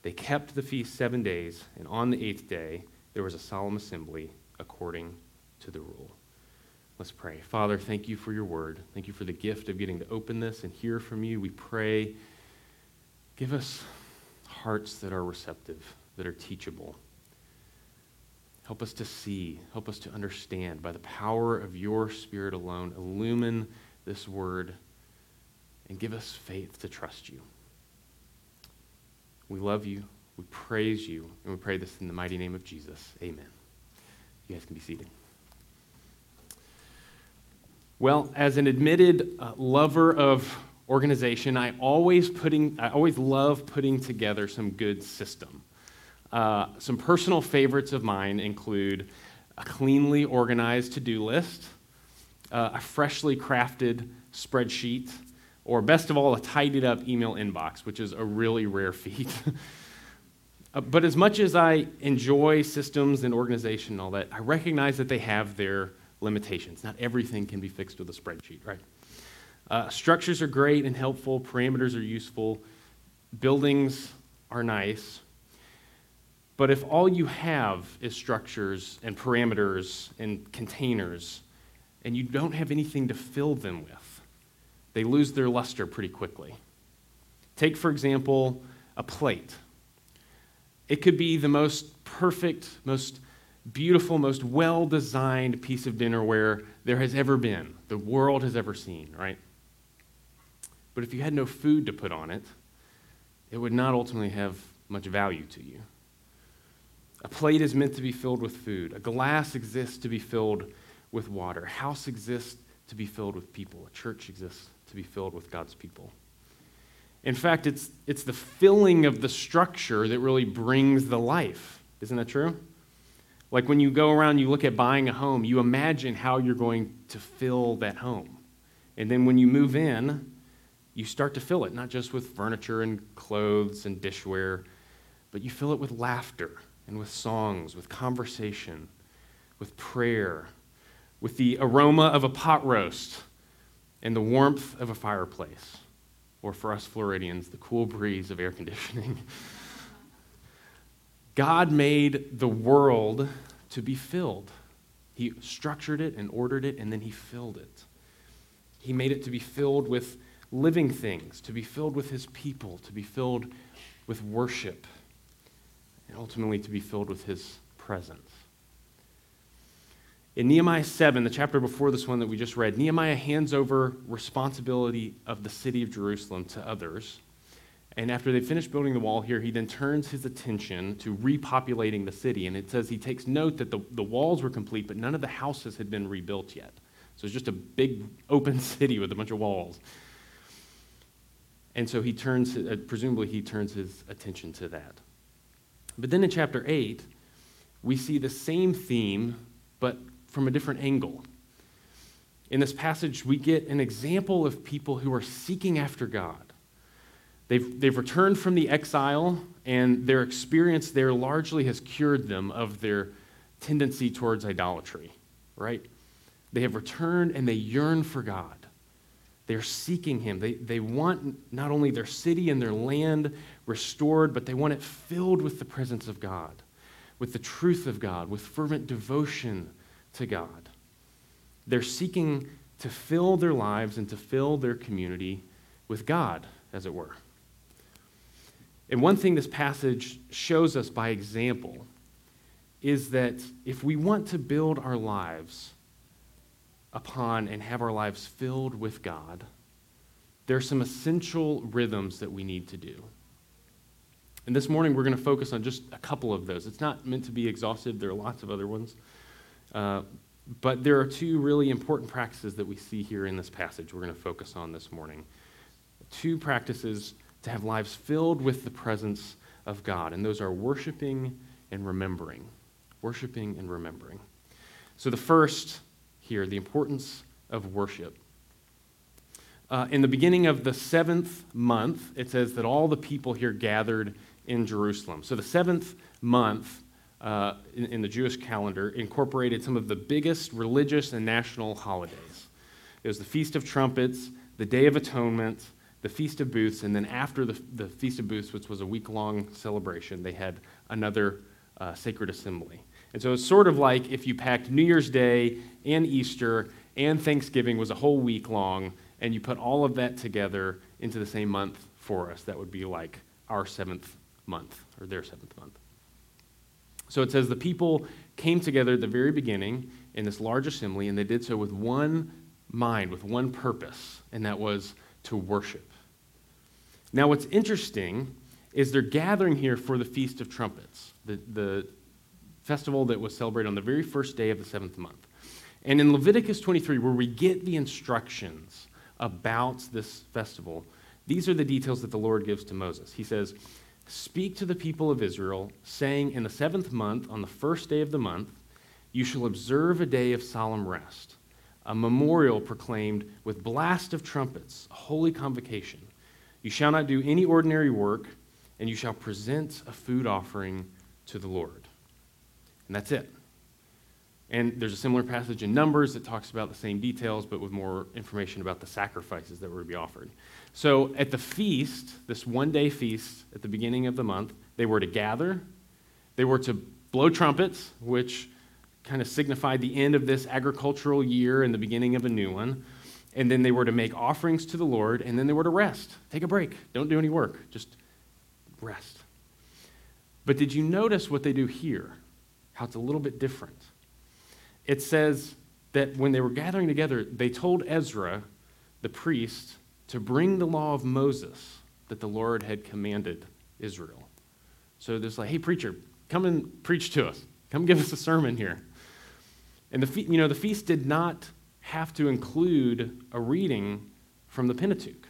They kept the feast seven days, and on the eighth day, there was a solemn assembly according to the rule. Let's pray. Father, thank you for your word. Thank you for the gift of getting to open this and hear from you. We pray, give us hearts that are receptive, that are teachable. Help us to see, help us to understand. By the power of your Spirit alone, illumine this word and give us faith to trust you. We love you, we praise you, and we pray this in the mighty name of Jesus. Amen. You guys can be seated. Well, as an admitted uh, lover of organization, I always putting, I always love putting together some good system. Uh, some personal favorites of mine include a cleanly organized to-do list, uh, a freshly crafted spreadsheet, or best of all, a tidied up email inbox, which is a really rare feat. uh, but as much as I enjoy systems and organization and all that, I recognize that they have their limitations. Not everything can be fixed with a spreadsheet, right? Uh, structures are great and helpful. Parameters are useful. Buildings are nice. But if all you have is structures and parameters and containers, and you don't have anything to fill them with, they lose their luster pretty quickly. Take, for example, a plate. It could be the most perfect, most beautiful, most well-designed piece of dinnerware there has ever been, the world has ever seen, right? But if you had no food to put on it, it would not ultimately have much value to you. A plate is meant to be filled with food. A glass exists to be filled with water. A house exists to be filled with people. A church exists to be filled with God's people. In fact, it's it's the filling of the structure that really brings the life. Isn't that true? Like when you go around, you look at buying a home, you imagine how you're going to fill that home. And then when you move in, you start to fill it, not just with furniture and clothes and dishware, but you fill it with laughter and with songs, with conversation, with prayer, with the aroma of a pot roast and the warmth of a fireplace, or for us Floridians, the cool breeze of air conditioning. God made the world to be filled. He structured it and ordered it, and then he filled it. He made it to be filled with living things, to be filled with his people, to be filled with worship, and ultimately to be filled with his presence. In Nehemiah seven, the chapter before this one that we just read, Nehemiah hands over responsibility of the city of Jerusalem to others. And after they finish building the wall here, he then turns his attention to repopulating the city. And it says he takes note that the, the walls were complete, but none of the houses had been rebuilt yet. So it's just a big open city with a bunch of walls. And so he turns, presumably he turns his attention to that. But then in chapter eight, we see the same theme, but from a different angle. In this passage, we get an example of people who are seeking after God. They've, they've returned from the exile, and their experience there largely has cured them of their tendency towards idolatry, right? They have returned, and they yearn for God. They're seeking him. They, they want not only their city and their land restored, but they want it filled with the presence of God, with the truth of God, with fervent devotion to God. They're seeking to fill their lives and to fill their community with God, as it were. And one thing this passage shows us by example is that if we want to build our lives upon and have our lives filled with God, there are some essential rhythms that we need to do. And this morning we're going to focus on just a couple of those. It's not meant to be exhaustive. There are lots of other ones. Uh, but there are two really important practices that we see here in this passage we're going to focus on this morning. Two practices to have lives filled with the presence of God, and those are worshiping and remembering. Worshiping and remembering. So the first here, the importance of worship. Uh, in the beginning of the seventh month, it says that all the people here gathered in Jerusalem. So the seventh month uh, in, in the Jewish calendar incorporated some of the biggest religious and national holidays. It was the Feast of Trumpets, the Day of Atonement, the Feast of Booths, and then after the, the Feast of Booths, which was a week-long celebration, they had another uh, sacred assembly. And so it's sort of like if you packed New Year's Day and Easter and Thanksgiving was a whole week long, and you put all of that together into the same month for us. That would be like our seventh month, or their seventh month. So it says the people came together at the very beginning in this large assembly, and they did so with one mind, with one purpose, and that was to worship. Now, what's interesting is they're gathering here for the Feast of Trumpets, the, the festival that was celebrated on the very first day of the seventh month. And in Leviticus twenty-three, where we get the instructions about this festival, these are the details that the Lord gives to Moses. He says, "Speak to the people of Israel, saying, in the seventh month, on the first day of the month, You shall observe a day of solemn rest, a memorial proclaimed with blast of trumpets, a holy convocation. You shall not do any ordinary work, and you shall present a food offering to the Lord. And that's it. And there's a similar passage in Numbers that talks about the same details, but with more information about the sacrifices that were to be offered. So at the feast, this one-day feast at the beginning of the month, they were to gather. They were to blow trumpets, which kind of signified the end of this agricultural year and the beginning of a new one. And then they were to make offerings to the Lord, and then they were to rest. Take a break. Don't do any work. Just rest. But did you notice what they do here? How it's a little bit different. It says that when they were gathering together, they told Ezra, the priest, to bring the law of Moses that the Lord had commanded Israel. So there's like, hey, preacher, come and preach to us. Come give us a sermon here. And the fe- you know the feast did not have to include a reading from the Pentateuch.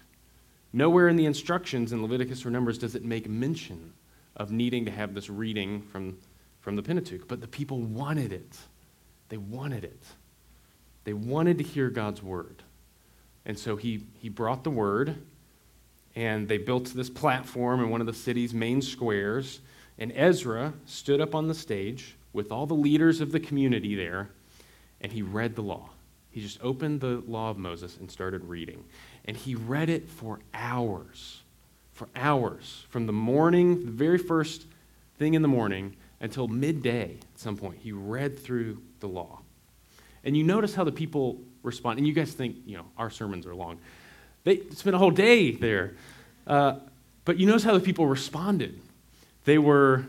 Nowhere in the instructions in Leviticus or Numbers does it make mention of needing to have this reading from, from the Pentateuch, but the people wanted it. They wanted it. They wanted to hear God's word. And so he, he brought the word, and they built this platform in one of the city's main squares, and Ezra stood up on the stage with all the leaders of the community there, and he read the law. He just opened the law of Moses and started reading. And he read it for hours, for hours, from the morning, the very first thing in the morning, until midday at some point. He read through the law. And you notice how the people respond. And you guys think, you know, our sermons are long. They spent a whole day there. Uh, but you notice how the people responded. They were,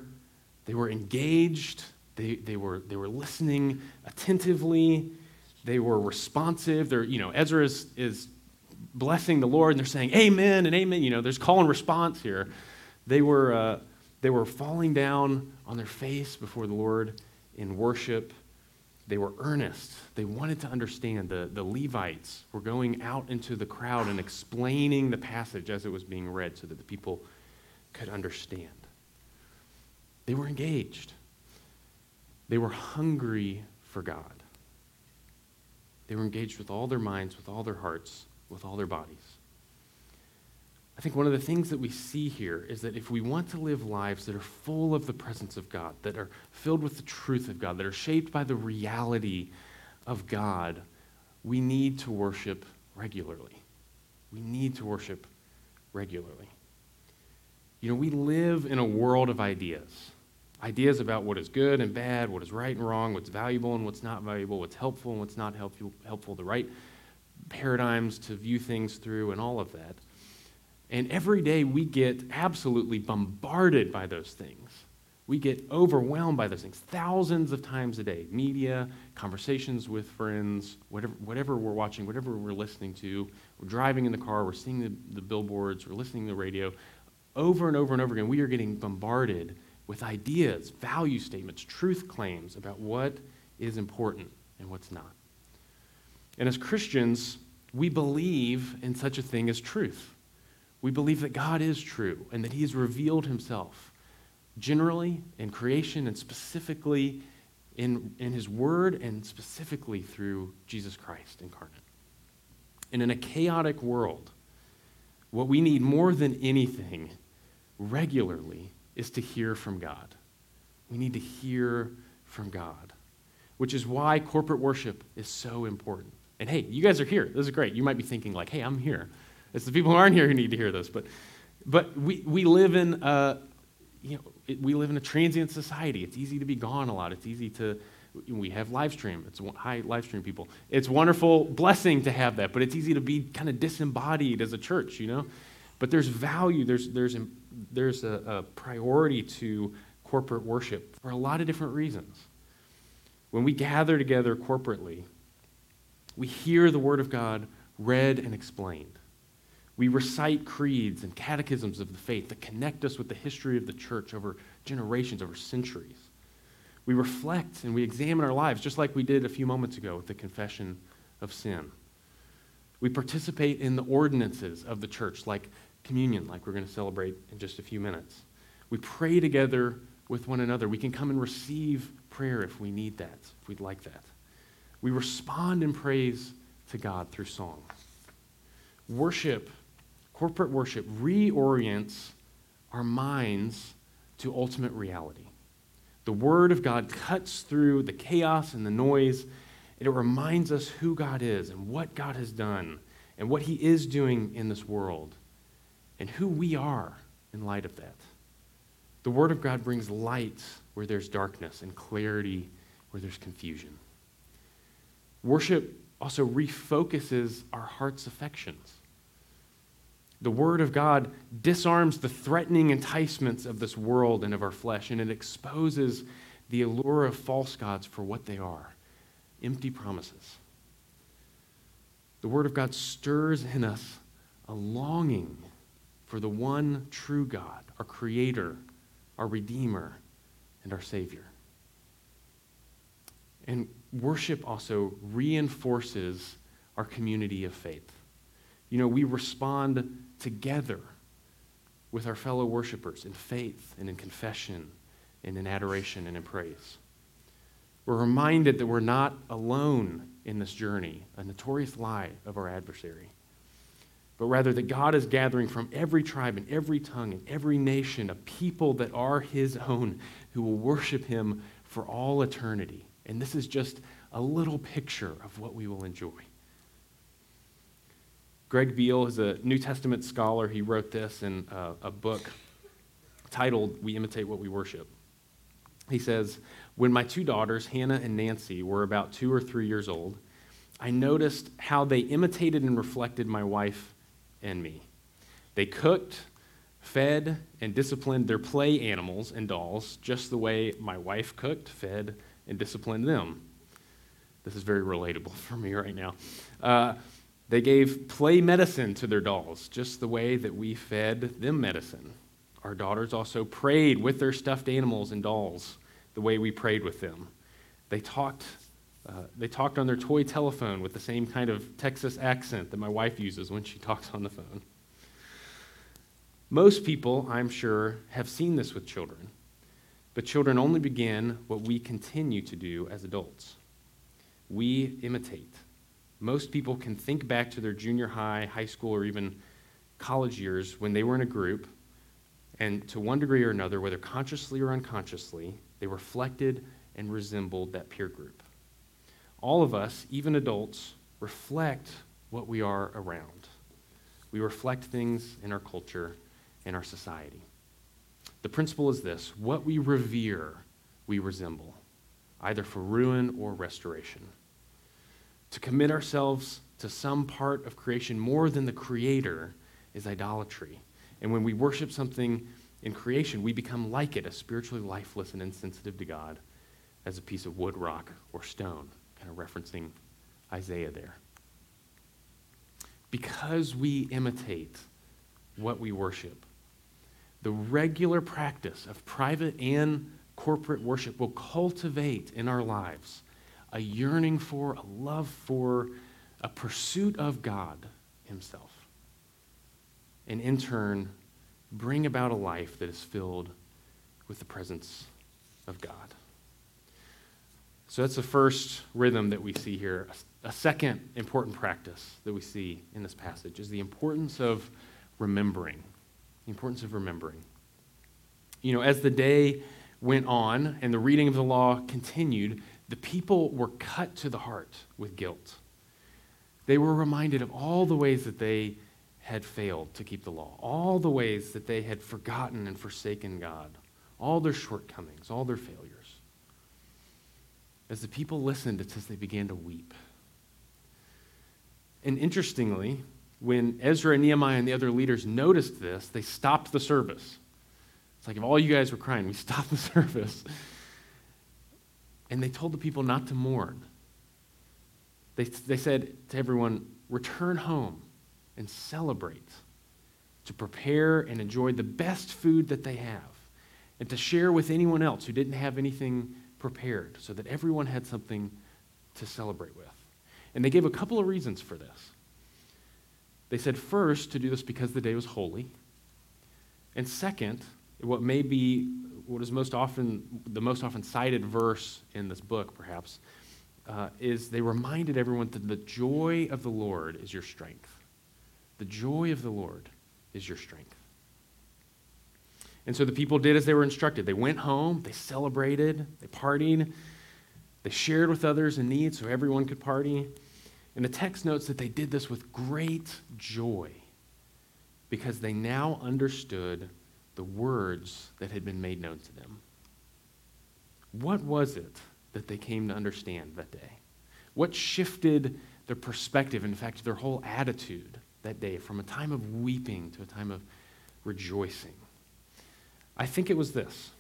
they were engaged. They, they were, they were listening attentively. They were responsive. They're, you know, Ezra is, is blessing the Lord, and they're saying amen and amen. You know, there's call and response here. They were, uh, they were falling down on their face before the Lord in worship. They were earnest. They wanted to understand. The, the Levites were going out into the crowd and explaining the passage as it was being read so that the people could understand. They were engaged. They were hungry for God. They were engaged with all their minds, with all their hearts, with all their bodies. I think one of the things that we see here is that if we want to live lives that are full of the presence of God, that are filled with the truth of God, that are shaped by the reality of God, we need to worship regularly. We need to worship regularly. You know, we live in a world of ideas. Ideas about what is good and bad, what is right and wrong, what's valuable and what's not valuable, what's helpful and what's not helpful, helpful, the right paradigms to view things through and all of that. And every day we get absolutely bombarded by those things. We get overwhelmed by those things thousands of times a day. Media, conversations with friends, whatever, whatever we're watching, whatever we're listening to. We're driving in the car, we're seeing the, the billboards, we're listening to the radio. Over and over and over again, we are getting bombarded with ideas, value statements, truth claims about what is important and what's not. And as Christians, we believe in such a thing as truth. We believe that God is true and that he has revealed himself generally in creation and specifically in, in his word and specifically through Jesus Christ incarnate. And in a chaotic world, what we need more than anything regularly is to hear from God. We need to hear from God, which is why corporate worship is so important. And hey, you guys are here. This is great. You might be thinking like, hey, I'm here. It's the people who aren't here who need to hear this, but but we, we live in a, you know it, we live in a transient society. It's easy to be gone a lot. It's easy to we have live stream. It's high live stream people. It's wonderful blessing to have that, but it's easy to be kind of disembodied as a church, you know. But there's value. There's there's there's a, a priority to corporate worship for a lot of different reasons. When we gather together corporately, we hear the Word of God read and explained. We recite creeds and catechisms of the faith that connect us with the history of the church over generations, over centuries. We reflect and we examine our lives, just like we did a few moments ago with the confession of sin. We participate in the ordinances of the church, like communion, like we're going to celebrate in just a few minutes. We pray together with one another. We can come and receive prayer if we need that, if we'd like that. We respond in praise to God through song. Worship, corporate worship, reorients our minds to ultimate reality. The Word of God cuts through the chaos and the noise, and it reminds us who God is and what God has done and what He is doing in this world and who we are in light of that. The Word of God brings light where there's darkness and clarity where there's confusion. Worship also refocuses our heart's affections. The Word of God disarms the threatening enticements of this world and of our flesh, and it exposes the allure of false gods for what they are, empty promises. The Word of God stirs in us a longing for the one true God, our Creator, our Redeemer, and our Savior. And worship also reinforces our community of faith. You know, we respond together with our fellow worshipers in faith and in confession and in adoration and in praise. We're reminded that we're not alone in this journey, a notorious lie of our adversary, but rather that God is gathering from every tribe and every tongue and every nation a people that are His own who will worship Him for all eternity. And this is just a little picture of what we will enjoy. Greg Beal is a New Testament scholar. He wrote this in a, a book titled, We Imitate What We Worship. He says, when my two daughters, Hannah and Nancy, were about two or three years old, I noticed how they imitated and reflected my wife and me. They cooked, fed, and disciplined their play animals and dolls just the way my wife cooked, fed, and disciplined them. This is very relatable for me right now. Uh, They gave play medicine to their dolls, just the way that we fed them medicine. Our daughters also prayed with their stuffed animals and dolls, the way we prayed with them. They talked, uh, they talked on their toy telephone with the same kind of Texas accent that my wife uses when she talks on the phone. Most people, I'm sure, have seen this with children, but children only begin what we continue to do as adults. We imitate. Most people can think back to their junior high, high school, or even college years when they were in a group, and to one degree or another, whether consciously or unconsciously, they reflected and resembled that peer group. All of us, even adults, reflect what we are around. We reflect things in our culture, in our society. The principle is this: what we revere, we resemble, either for ruin or restoration. To commit ourselves to some part of creation more than the Creator is idolatry. And when we worship something in creation, we become like it, as spiritually lifeless and insensitive to God as a piece of wood, rock, or stone, kind of referencing Isaiah there. Because we imitate what we worship, the regular practice of private and corporate worship will cultivate in our lives a yearning for, a love for, a pursuit of God Himself. And in turn, bring about a life that is filled with the presence of God. So that's the first rhythm that we see here. A second important practice that we see in this passage is the importance of remembering. The importance of remembering. You know, as the day went on and the reading of the law continued, the people were cut to the heart with guilt. They were reminded of all the ways that they had failed to keep the law, all the ways that they had forgotten and forsaken God, all their shortcomings, all their failures. As the people listened, it says they began to weep. And interestingly, when Ezra and Nehemiah and the other leaders noticed this, they stopped the service. It's like, if all you guys were crying, we stopped the service. And they told the people not to mourn. They, they said to everyone, return home and celebrate, to prepare and enjoy the best food that they have, and to share with anyone else who didn't have anything prepared, so that everyone had something to celebrate with. And they gave a couple of reasons for this. They said, first, to do this because the day was holy, and second, what may be what is most often the most often cited verse in this book, perhaps, uh, is they reminded everyone that the joy of the Lord is your strength. The joy of the Lord is your strength. And so the people did as they were instructed. They went home, they celebrated, they partied, they shared with others in need so everyone could party. And the text notes that they did this with great joy because they now understood the words that had been made known to them. What was it that they came to understand that day? What shifted their perspective, in fact, their whole attitude that day from a time of weeping to a time of rejoicing? I think it was this.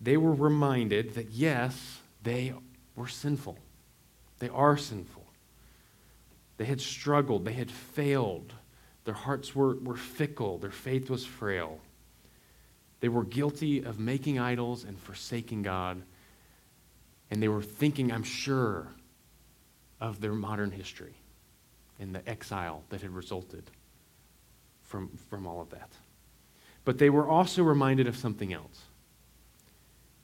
They were reminded that, yes, they were sinful. They are sinful. They had struggled. They had failed. Their hearts were, were fickle. Their faith was frail. They were guilty of making idols and forsaking God. And they were thinking, I'm sure, of their modern history and the exile that had resulted from, from all of that. But they were also reminded of something else.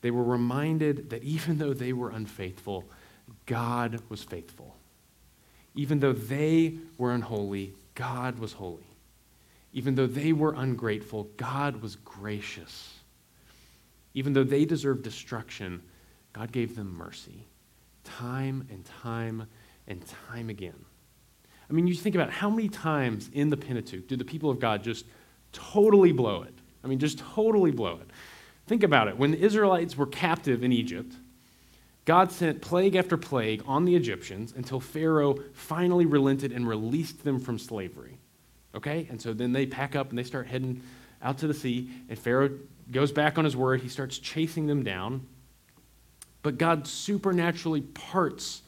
They were reminded that even though they were unfaithful, God was faithful. Even though they were unholy, God was holy. Even though they were ungrateful, God was gracious. Even though they deserved destruction, God gave them mercy, time and time and time again. I mean, you think about how many times in the Pentateuch do the people of God just totally blow it? I mean, just totally blow it. Think about it. When the Israelites were captive in Egypt, God sent plague after plague on the Egyptians until Pharaoh finally relented and released them from slavery. Okay? And so then they pack up and they start heading out to the sea, and Pharaoh goes back on his word. He starts chasing them down. But God supernaturally parts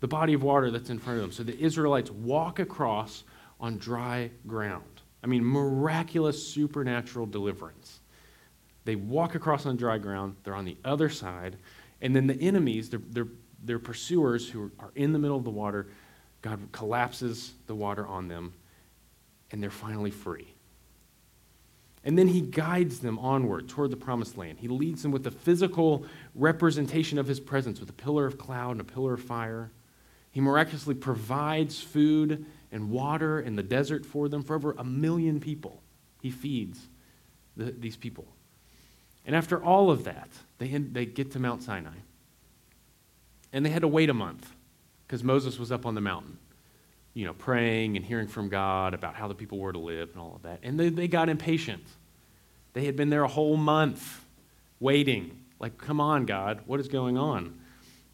the body of water that's in front of them. So the Israelites walk across on dry ground. I mean, miraculous supernatural deliverance. They walk across on dry ground. They're on the other side. And then the enemies, their, their, their pursuers who are in the middle of the water, God collapses the water on them, and they're finally free. And then he guides them onward toward the promised land. He leads them with a physical representation of his presence, with a pillar of cloud and a pillar of fire. He miraculously provides food and water in the desert for them, for over a million people. He feeds the, these people. And after all of that, they end, they get to Mount Sinai. And they had to wait a month because Moses was up on the mountain, you know, praying and hearing from God about how the people were to live and all of that. And they, they got impatient. They had been there a whole month waiting. Like, come on, God, what is going on?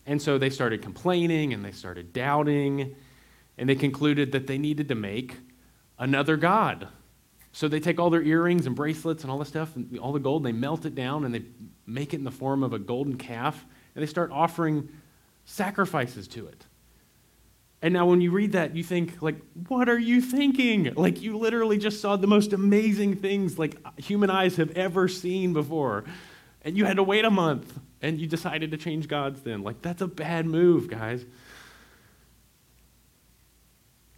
And so they started complaining and they started doubting. And they concluded that they needed to make another god. So they take all their earrings and bracelets and all the stuff, and all the gold, and they melt it down, and they make it in the form of a golden calf, and they start offering sacrifices to it. And now when you read that, you think, like, what are you thinking? Like, you literally just saw the most amazing things, like, human eyes have ever seen before. And you had to wait a month, and you decided to change gods then. Like, that's a bad move, guys.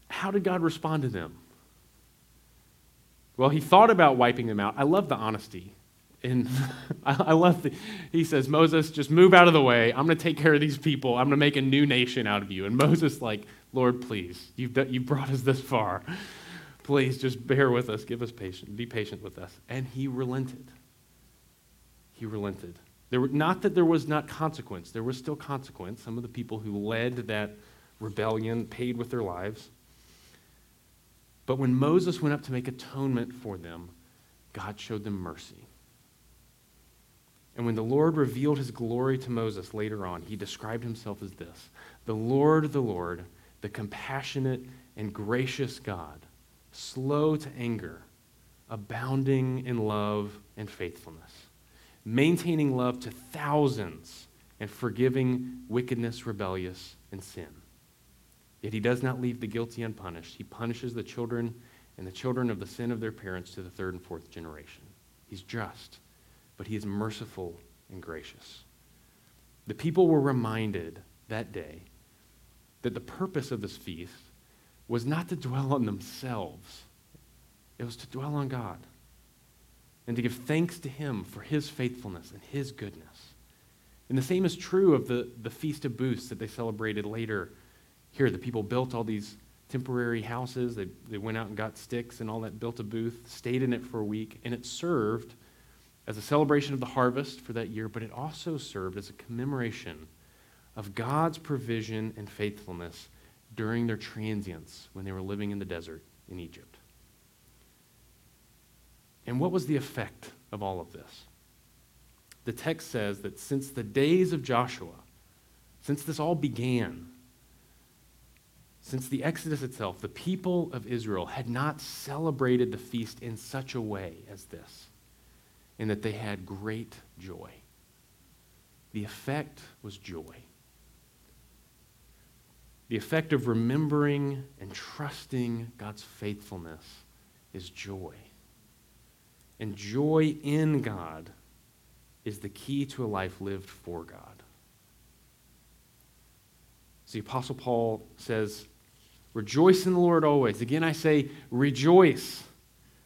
How did God respond to them? Well, he thought about wiping them out. I love the honesty. And I love the, he says, Moses, just move out of the way. I'm going to take care of these people. I'm going to make a new nation out of you. And Moses, like, Lord, please, you've done, you brought us this far. Please just bear with us. Give us patience. Be patient with us. And he relented. He relented. There were, not that there was not consequence. There was still consequence. Some of the people who led that rebellion paid with their lives. But when Moses went up to make atonement for them, God showed them mercy. And when the Lord revealed his glory to Moses later on, he described himself as this: the Lord, the Lord, the compassionate and gracious God, slow to anger, abounding in love and faithfulness, maintaining love to thousands, and forgiving wickedness, rebellious, and sin. Yet he does not leave the guilty unpunished. He punishes the children and the children of the sin of their parents to the third and fourth generation. He's just, but he is merciful and gracious. The people were reminded that day that the purpose of this feast was not to dwell on themselves. It was to dwell on God. and to give thanks to him for his faithfulness and his goodness. And the same is true of the, the Feast of Booths that they celebrated later. Here, the people built all these temporary houses. They, they went out and got sticks and all that, built a booth, stayed in it for a week, and it served as a celebration of the harvest for that year, but it also served as a commemoration of God's provision and faithfulness during their transience when they were living in the desert in Egypt. And what was the effect of all of this? The text says that since the days of Joshua, since this all began, since the Exodus itself, the people of Israel had not celebrated the feast in such a way as this, in that they had great joy. The effect was joy. The effect of remembering and trusting God's faithfulness is joy. And joy in God is the key to a life lived for God. So the Apostle Paul says, rejoice in the Lord always. Again, I say, rejoice.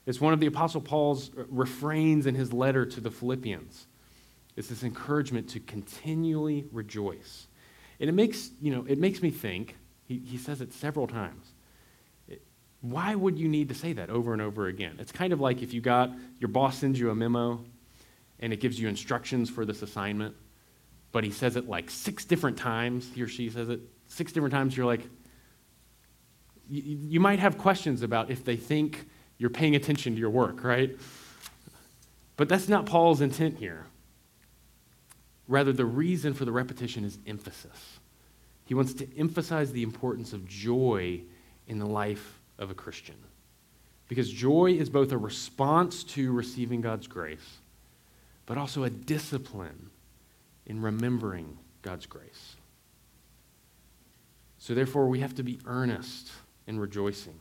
It's one of the Apostle Paul's refrains in his letter to the Philippians. It's this encouragement to continually rejoice. And it makes, you know, it makes me think, he, he says it several times. It, why would you need to say that over and over again? It's kind of like if you got, your boss sends you a memo and it gives you instructions for this assignment, but he says it like six different times, he or she says it six different times, you're like, you, you might have questions about if they think you're paying attention to your work, right? But that's not Paul's intent here. Rather, the reason for the repetition is emphasis. He wants to emphasize the importance of joy in the life of a Christian, because joy is both a response to receiving God's grace, but also a discipline in remembering God's grace. So therefore, we have to be earnest in rejoicing,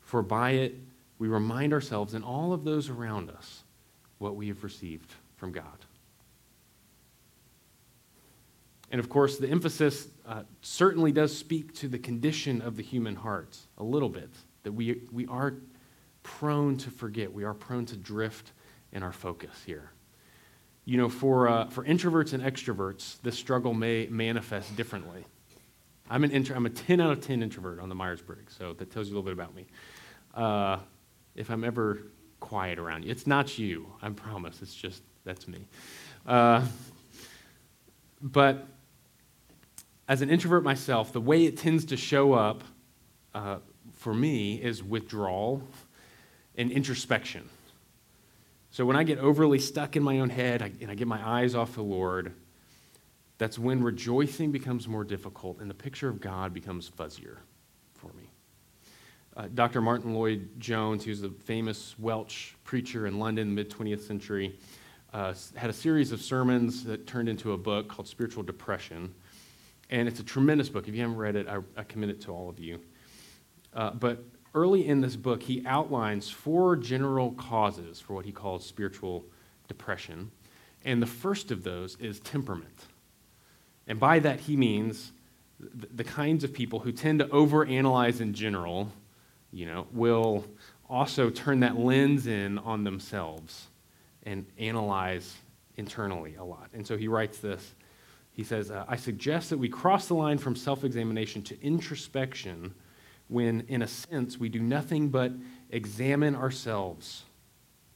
for by it we remind ourselves and all of those around us what we have received from God. And of course, the emphasis uh, certainly does speak to the condition of the human heart a little bit, that we, we are prone to forget. We are prone to drift in our focus here. You know, for, uh, for introverts and extroverts, this struggle may manifest differently. I'm, an intro, I'm a ten out of ten introvert on the Myers-Briggs, so that tells you a little bit about me. Uh, if I'm ever quiet around you, it's not you, I promise. It's just, that's me. Uh, but... As an introvert myself, the way it tends to show up uh, for me is withdrawal and introspection. So when I get overly stuck in my own head I, and I get my eyes off the Lord, that's when rejoicing becomes more difficult and the picture of God becomes fuzzier for me. Uh, Doctor Martin Lloyd-Jones, who's a famous Welsh preacher in London, mid-twentieth century, uh, had a series of sermons that turned into a book called Spiritual Depression. And it's a tremendous book. If you haven't read it, I, I commend it to all of you. Uh, but early in this book, he outlines four general causes for what he calls spiritual depression. And the first of those is temperament. And by that, he means the, the kinds of people who tend to overanalyze in general, you know, will also turn that lens in on themselves and analyze internally a lot. And so he writes this. He says, uh, I suggest that we cross the line from self-examination to introspection when, in a sense, we do nothing but examine ourselves.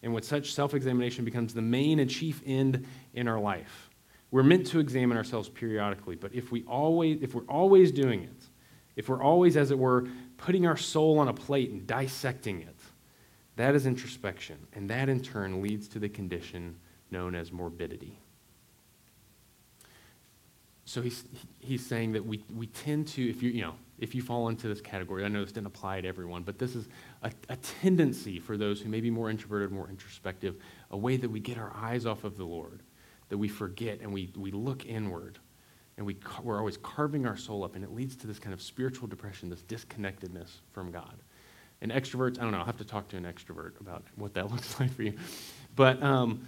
And with such, self-examination becomes the main and chief end in our life. We're meant to examine ourselves periodically, but if, we always, if we're always doing it, if we're always, as it were, putting our soul on a plate and dissecting it, that is introspection, and that in turn leads to the condition known as morbidity. So he's he's saying that we, we tend to, if you you know, if you fall into this category, I know this didn't apply to everyone, but this is a, a tendency for those who may be more introverted, more introspective, a way that we get our eyes off of the Lord, that we forget and we we look inward, and we we're always carving our soul up, and it leads to this kind of spiritual depression, this disconnectedness from God. And extroverts, I don't know, I'll have to talk to an extrovert about what that looks like for you, but. Um,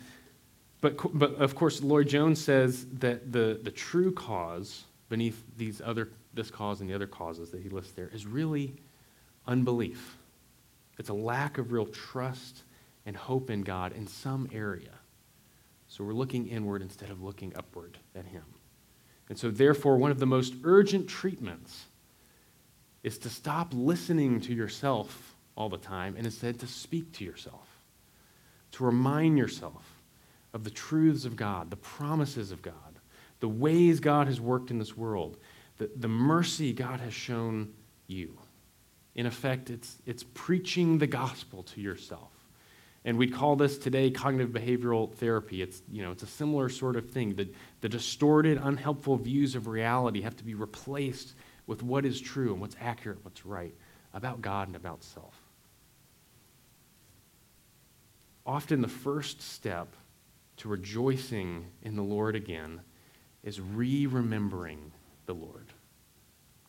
But, but of course, Lloyd-Jones says that the, the true cause beneath these other this cause and the other causes that he lists there is really unbelief. It's a lack of real trust and hope in God in some area. So we're looking inward instead of looking upward at him. And so therefore, one of the most urgent treatments is to stop listening to yourself all the time and instead to speak to yourself, to remind yourself of the truths of God, the promises of God, the ways God has worked in this world, the, the mercy God has shown you. In effect, it's, it's preaching the gospel to yourself. And we call this today cognitive behavioral therapy. It's, you know, it's a similar sort of thing. The, the distorted, unhelpful views of reality have to be replaced with what is true and what's accurate, what's right about God and about self. Often the first step to rejoicing in the Lord again is re-remembering the Lord.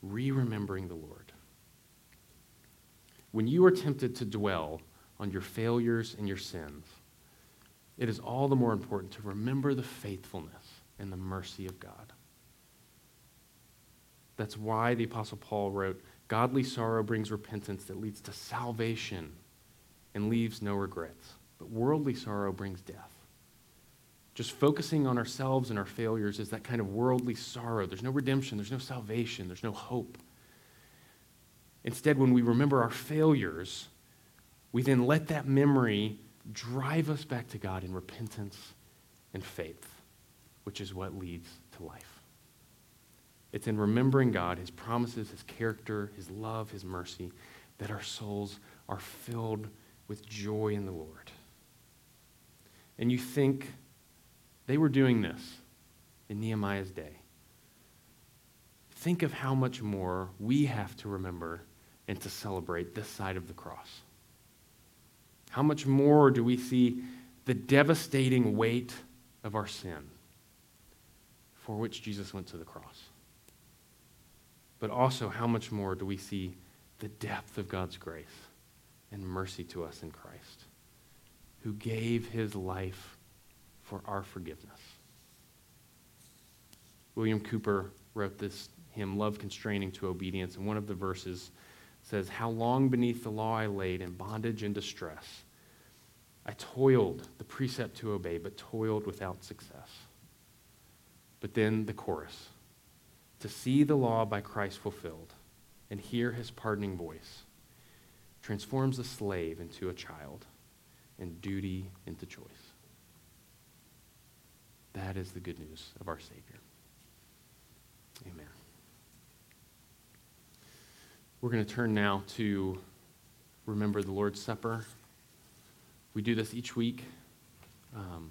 Re-remembering the Lord. When you are tempted to dwell on your failures and your sins, it is all the more important to remember the faithfulness and the mercy of God. That's why the Apostle Paul wrote, "Godly sorrow brings repentance that leads to salvation and leaves no regrets, but worldly sorrow brings death." Just focusing on ourselves and our failures is that kind of worldly sorrow. There's no redemption, there's no salvation, there's no hope. Instead, when we remember our failures, we then let that memory drive us back to God in repentance and faith, which is what leads to life. It's in remembering God, his promises, his character, his love, his mercy, that our souls are filled with joy in the Lord. And you think they were doing this in Nehemiah's day. Think of how much more we have to remember and to celebrate this side of the cross. How much more do we see the devastating weight of our sin for which Jesus went to the cross? But also, how much more do we see the depth of God's grace and mercy to us in Christ, who gave his life for our forgiveness? William Cooper wrote this hymn, Love Constraining to Obedience, and one of the verses says, "How long beneath the law I laid in bondage and distress. I toiled the precept to obey, but toiled without success." But then the chorus, "To see the law by Christ fulfilled and hear his pardoning voice transforms a slave into a child and duty into choice." That is the good news of our Savior. Amen. We're going to turn now to remember the Lord's Supper. We do this each week. Um,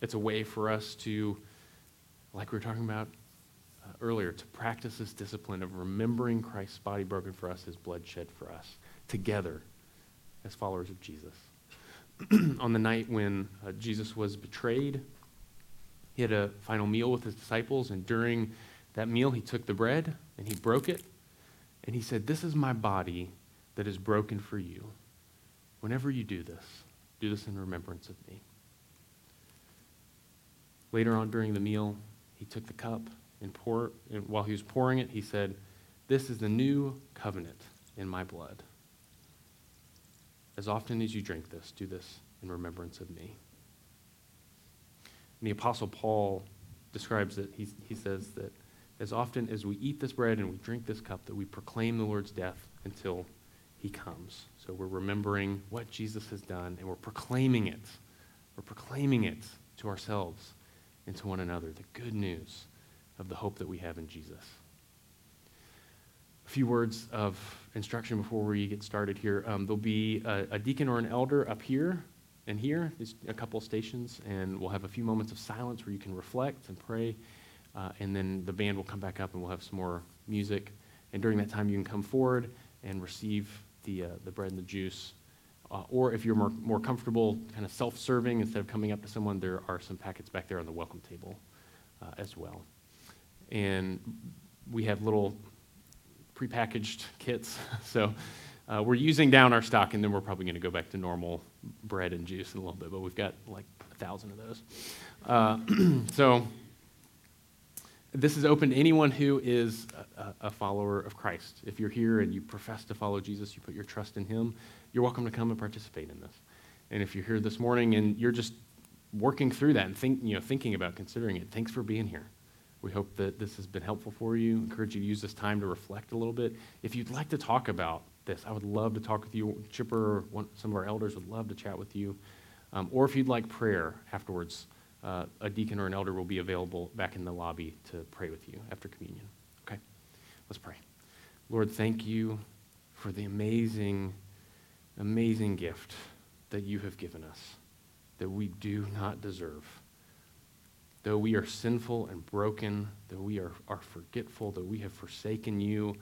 it's a way for us to, like we were talking about uh, earlier, to practice this discipline of remembering Christ's body broken for us, his blood shed for us, together as followers of Jesus. On the night when uh, Jesus was betrayed, he had a final meal with his disciples, and during that meal, he took the bread and he broke it. And he said, "This is my body that is broken for you. Whenever you do this, do this in remembrance of me." Later on during the meal, he took the cup and poured, and while he was pouring it, he said, "This is the new covenant in my blood. As often as you drink this, do this in remembrance of me." And the Apostle Paul describes it. He, he says that as often as we eat this bread and we drink this cup, that we proclaim the Lord's death until he comes. So we're remembering what Jesus has done, and we're proclaiming it. We're proclaiming it to ourselves and to one another, the good news of the hope that we have in Jesus. A few words of instruction before we get started here. Um, there'll be a, a deacon or an elder up here and here, there's a couple of stations, and we'll have a few moments of silence where you can reflect and pray. Uh, and then the band will come back up and we'll have some more music. And during that time, you can come forward and receive the uh, the bread and the juice. Uh, or if you're more, more comfortable kind of self-serving instead of coming up to someone, there are some packets back there on the welcome table uh, as well. And we have little prepackaged kits. So uh, we're using down our stock, and then we're probably going to go back to normal bread and juice in a little bit. But we've got like a thousand of those. Uh, so... This is open to anyone who is a, a follower of Christ. If you're here and you profess to follow Jesus, you put your trust in him, you're welcome to come and participate in this. And if you're here this morning and you're just working through that and think, you know, thinking about considering it, thanks for being here. We hope that this has been helpful for you. Encourage you to use this time to reflect a little bit. If you'd like to talk about this, I would love to talk with you. Chipper or one, some of our elders would love to chat with you. Um, or if you'd like prayer afterwards, uh, a deacon or an elder will be available back in the lobby to pray with you after communion. Okay, let's pray. Lord, thank you for the amazing, amazing gift that you have given us, that we do not deserve. Though we are sinful and broken, though we are, are forgetful, though we have forsaken you,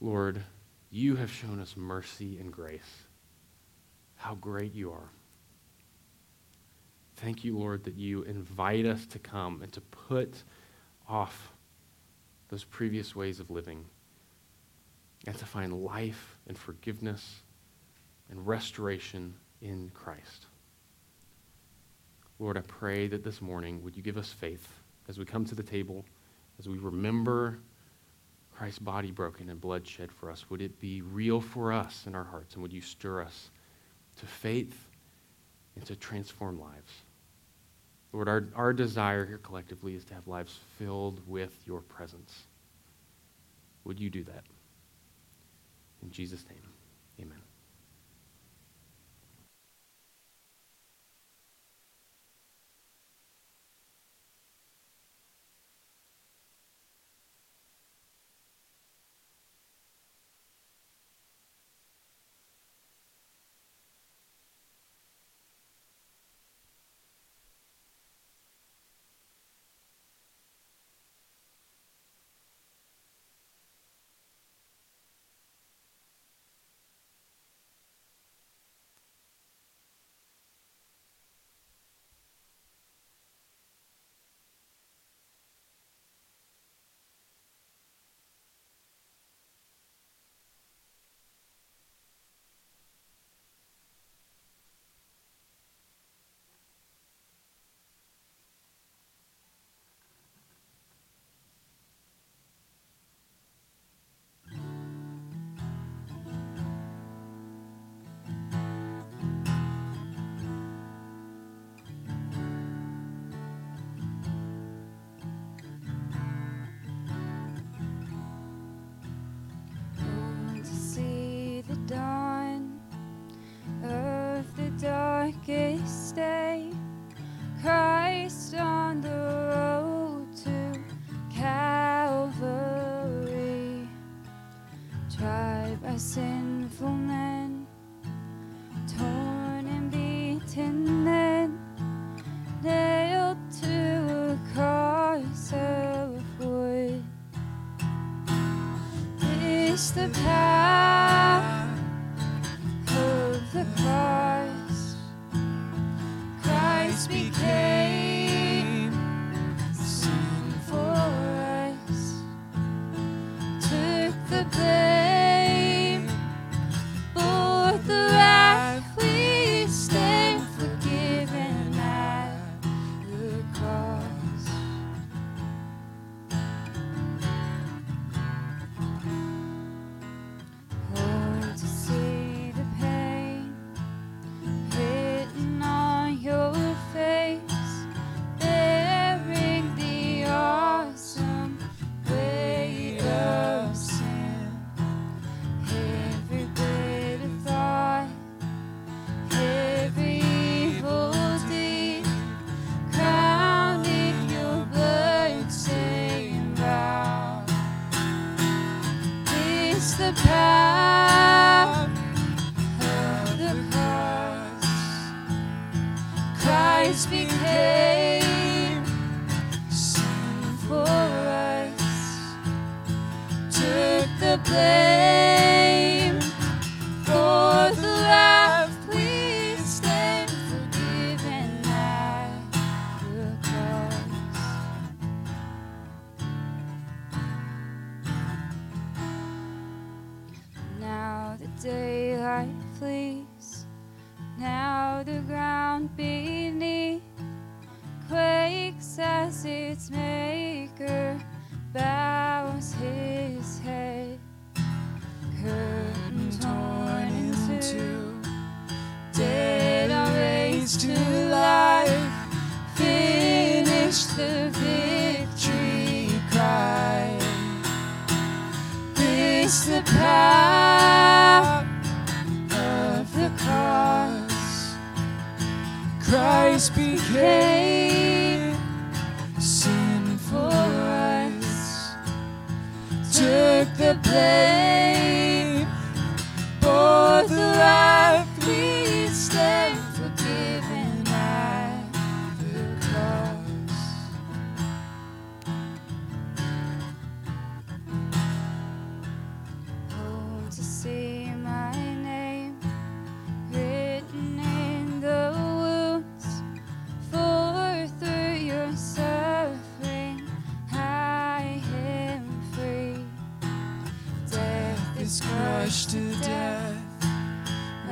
Lord, you have shown us mercy and grace. How great you are. Thank you, Lord, that you invite us to come and to put off those previous ways of living and to find life and forgiveness and restoration in Christ. Lord, I pray that this morning would you give us faith as we come to the table, as we remember Christ's body broken and blood shed for us. Would it be real for us in our hearts, and would you stir us to faith and to transform lives? Lord, our, our desire here collectively is to have lives filled with your presence. Would you do that? In Jesus' name, amen. Darkest day, Christ on the road to Calvary, tried by sinful men, torn and beaten then, nailed to a cross of wood. It's the power of the cross. Became sin for us, took the blame, bore the wrath we stand forgiven at the cross. Oh, to see the pain written on your bearing the awesome weight of sin, every bit of thought, every evil deed, crowned in your blood, saying, "Wow, it's the power of the cross, Christ became." The blame for the wrath we stand forgiven at the cross. Now the daylight flees, now the ground beneath quakes as its maker bows his head. Curtain torn in two, dead the power of the cross. Christ became sin for us, took the blame, bore the life we stand forgiven by the cross. Crushed to death,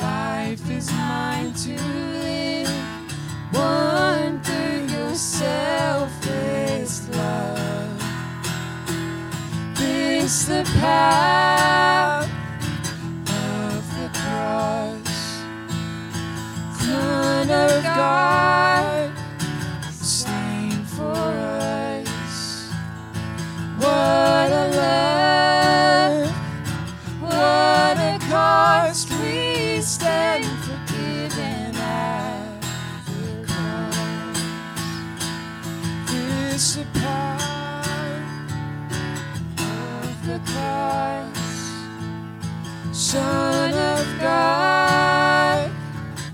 life is mine to live. One through your selfless love. This the power of the cross. Son of God, slain for us. What a love! What a cost, we stand forgiven at the cross. This is the power of the cross, Son of God,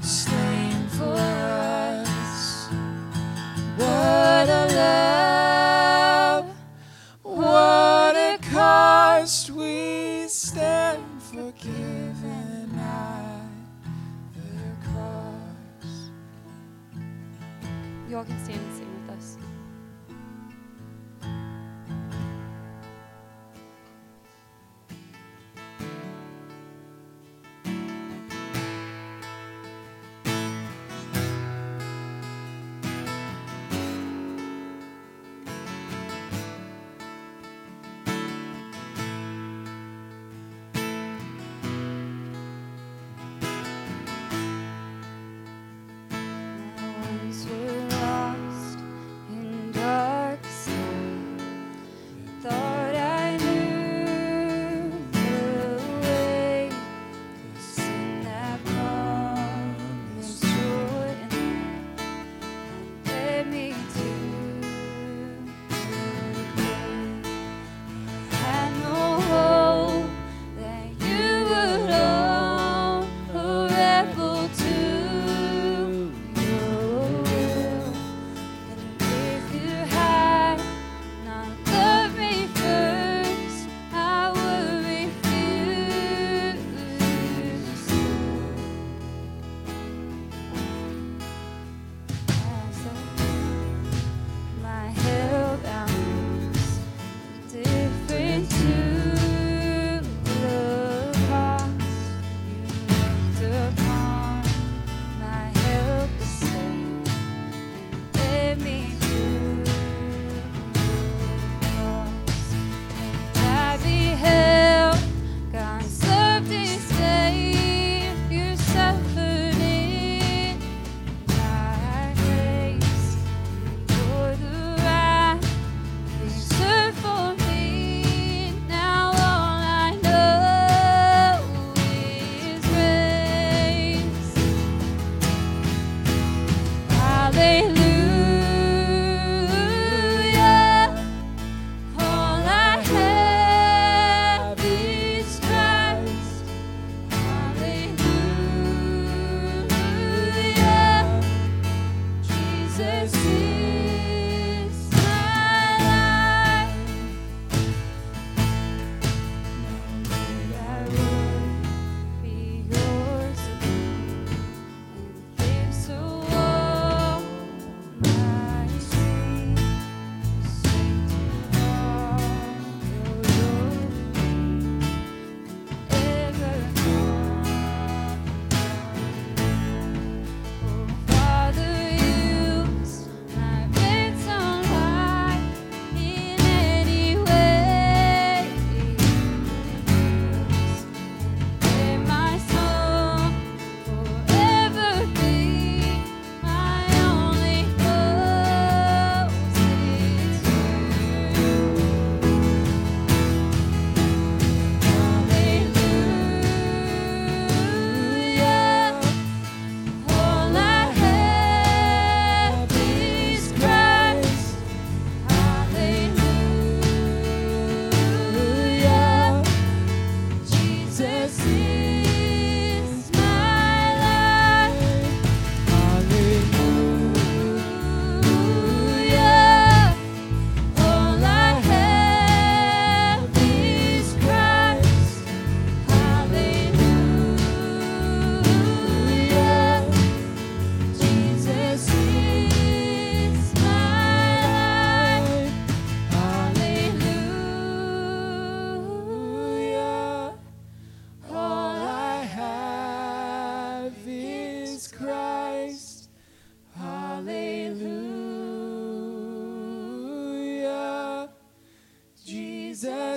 slain for us. What a love, what a cost, we stand forgiven at the cross. You all can stand and sing with us.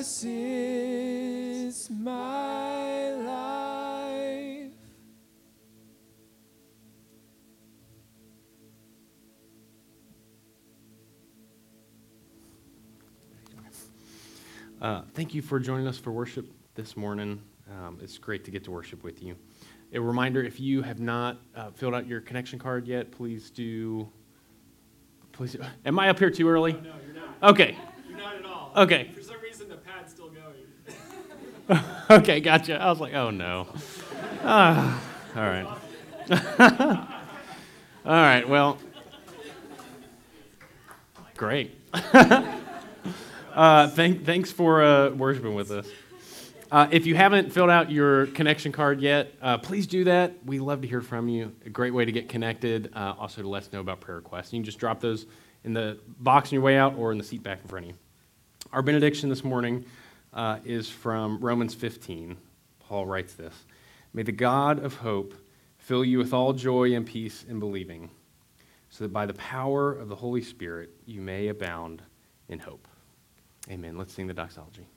Jesus is my life. Uh, thank you for joining us for worship this morning. Um, it's great to get to worship with you. A reminder, if you have not uh, filled out your connection card yet, please do. Please, do. Am I up here too early? No, no, you're not. Okay. You're not at all. Okay. For some reason, the pad's still going. Okay, gotcha. I was like, oh, no. Uh, all right. All right, well, great. uh, thank, thanks for uh, worshiping with us. Uh, if you haven't filled out your connection card yet, uh, please do that. We love to hear from you. A great way to get connected, uh, also to let us know about prayer requests. You can just drop those in the box on your way out or in the seat back in front of you. Our benediction this morning uh, is from Romans fifteen. Paul writes this: "May the God of hope fill you with all joy and peace in believing, so that by the power of the Holy Spirit you may abound in hope." Amen. Let's sing the doxology.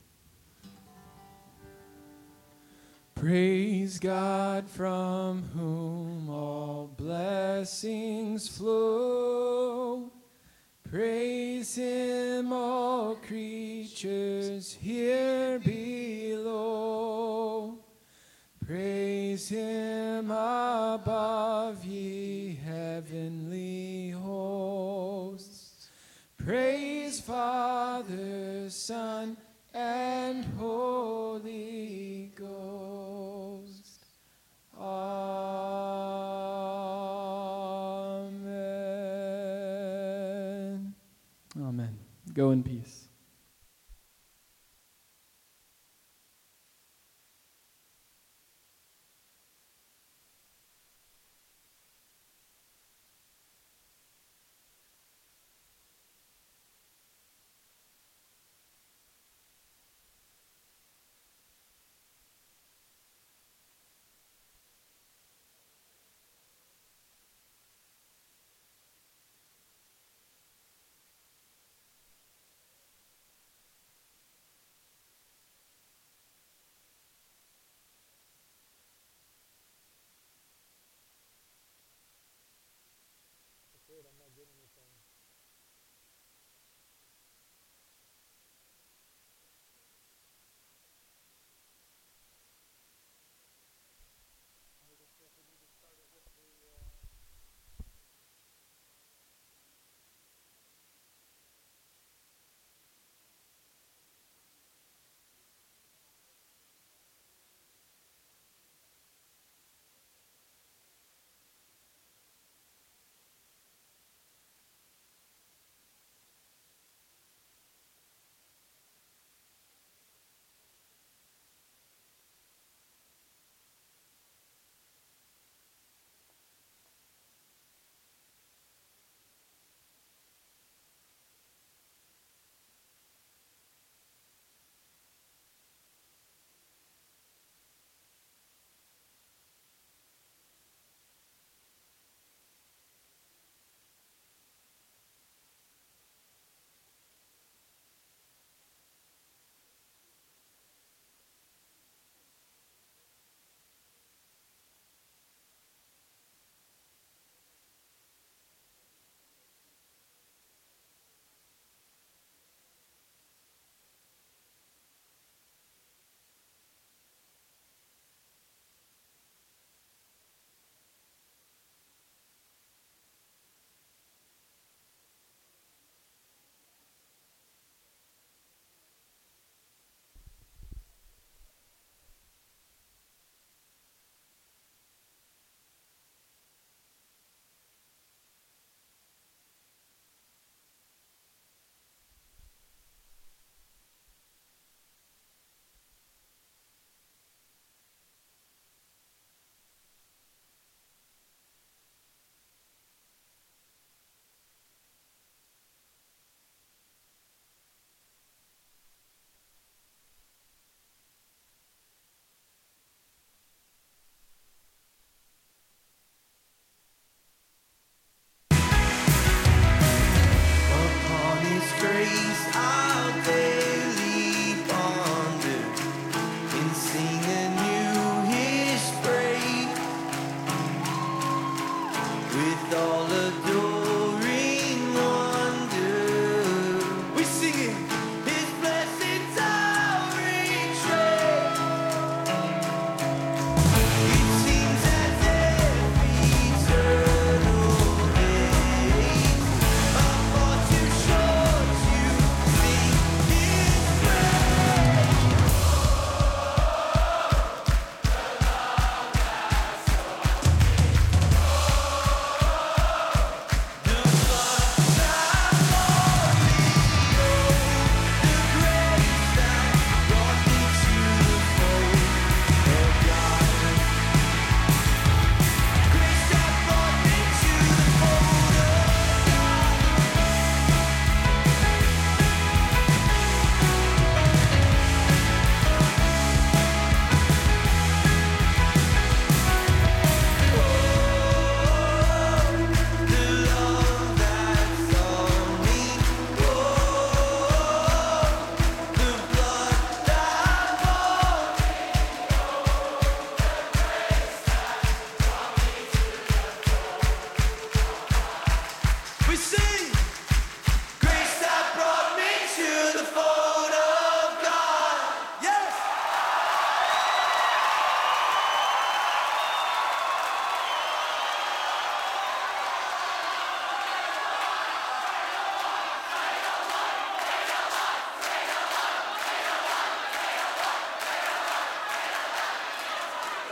Praise God, from whom all blessings flow. Praise Him, all creatures here below. Praise Him above, ye heavenly hosts. Praise Father, Son, and Holy Ghost. Amen. Amen. Go in peace.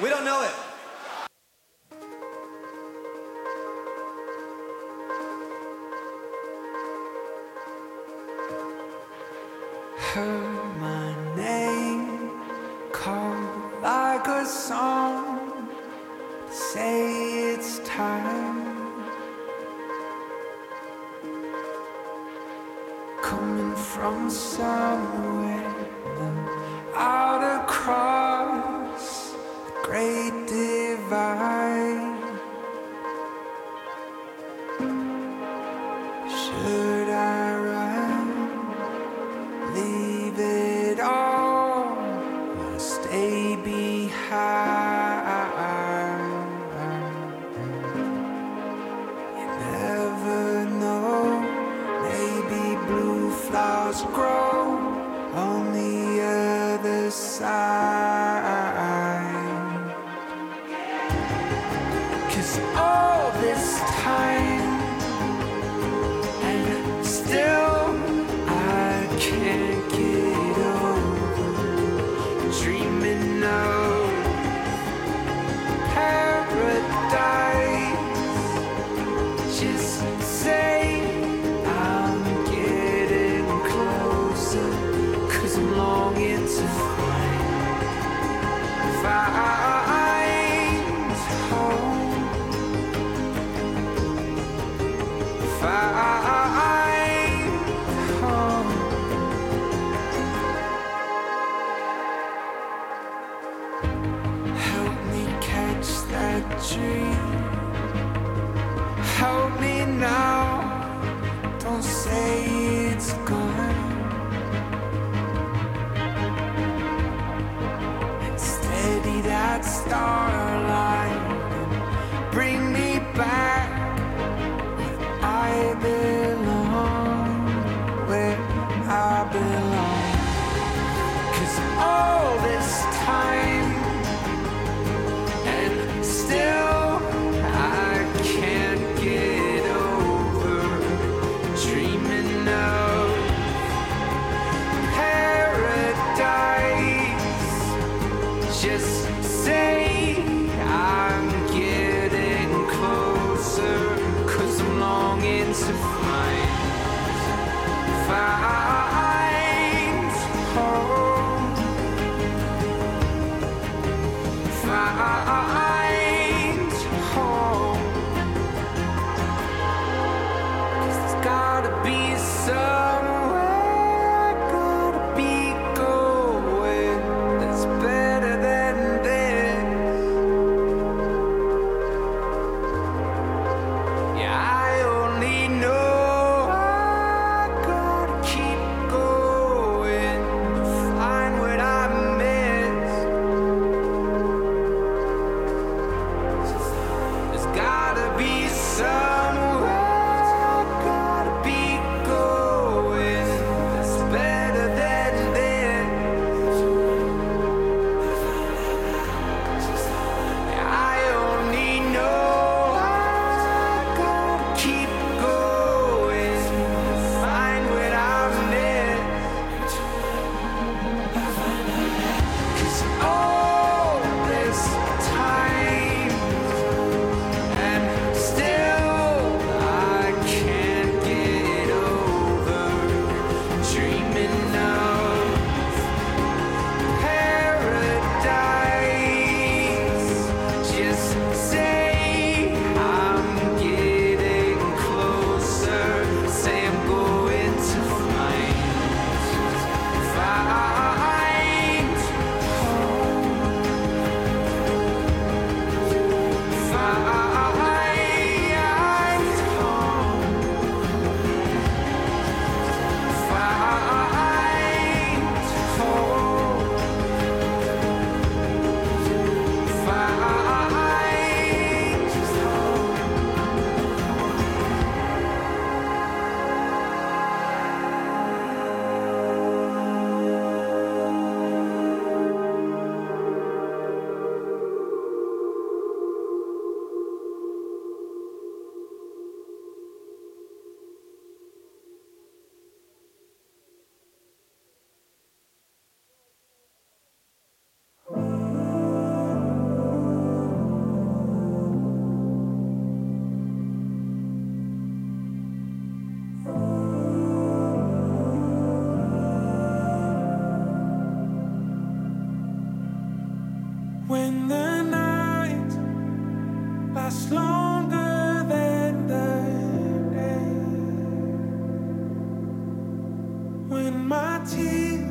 We don't know it. Heard my name called like a song, say it's time, coming from somewhere out across the great divide. Should I run, leave it all, or stay behind? You never know, maybe blue flowers grow on the other side. 'Cause all this time, and still I can't get over dreaming of paradise. Just say I'm getting closer, 'cause I'm longing to find, find home, find home. Help me catch that dream. Help me now. Don't say it's gone. And steady that starlight. And bring me back where I belong. Where I belong. 'Cause all this time, and still I can't get over dreaming of paradise. Just say Seasons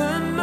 and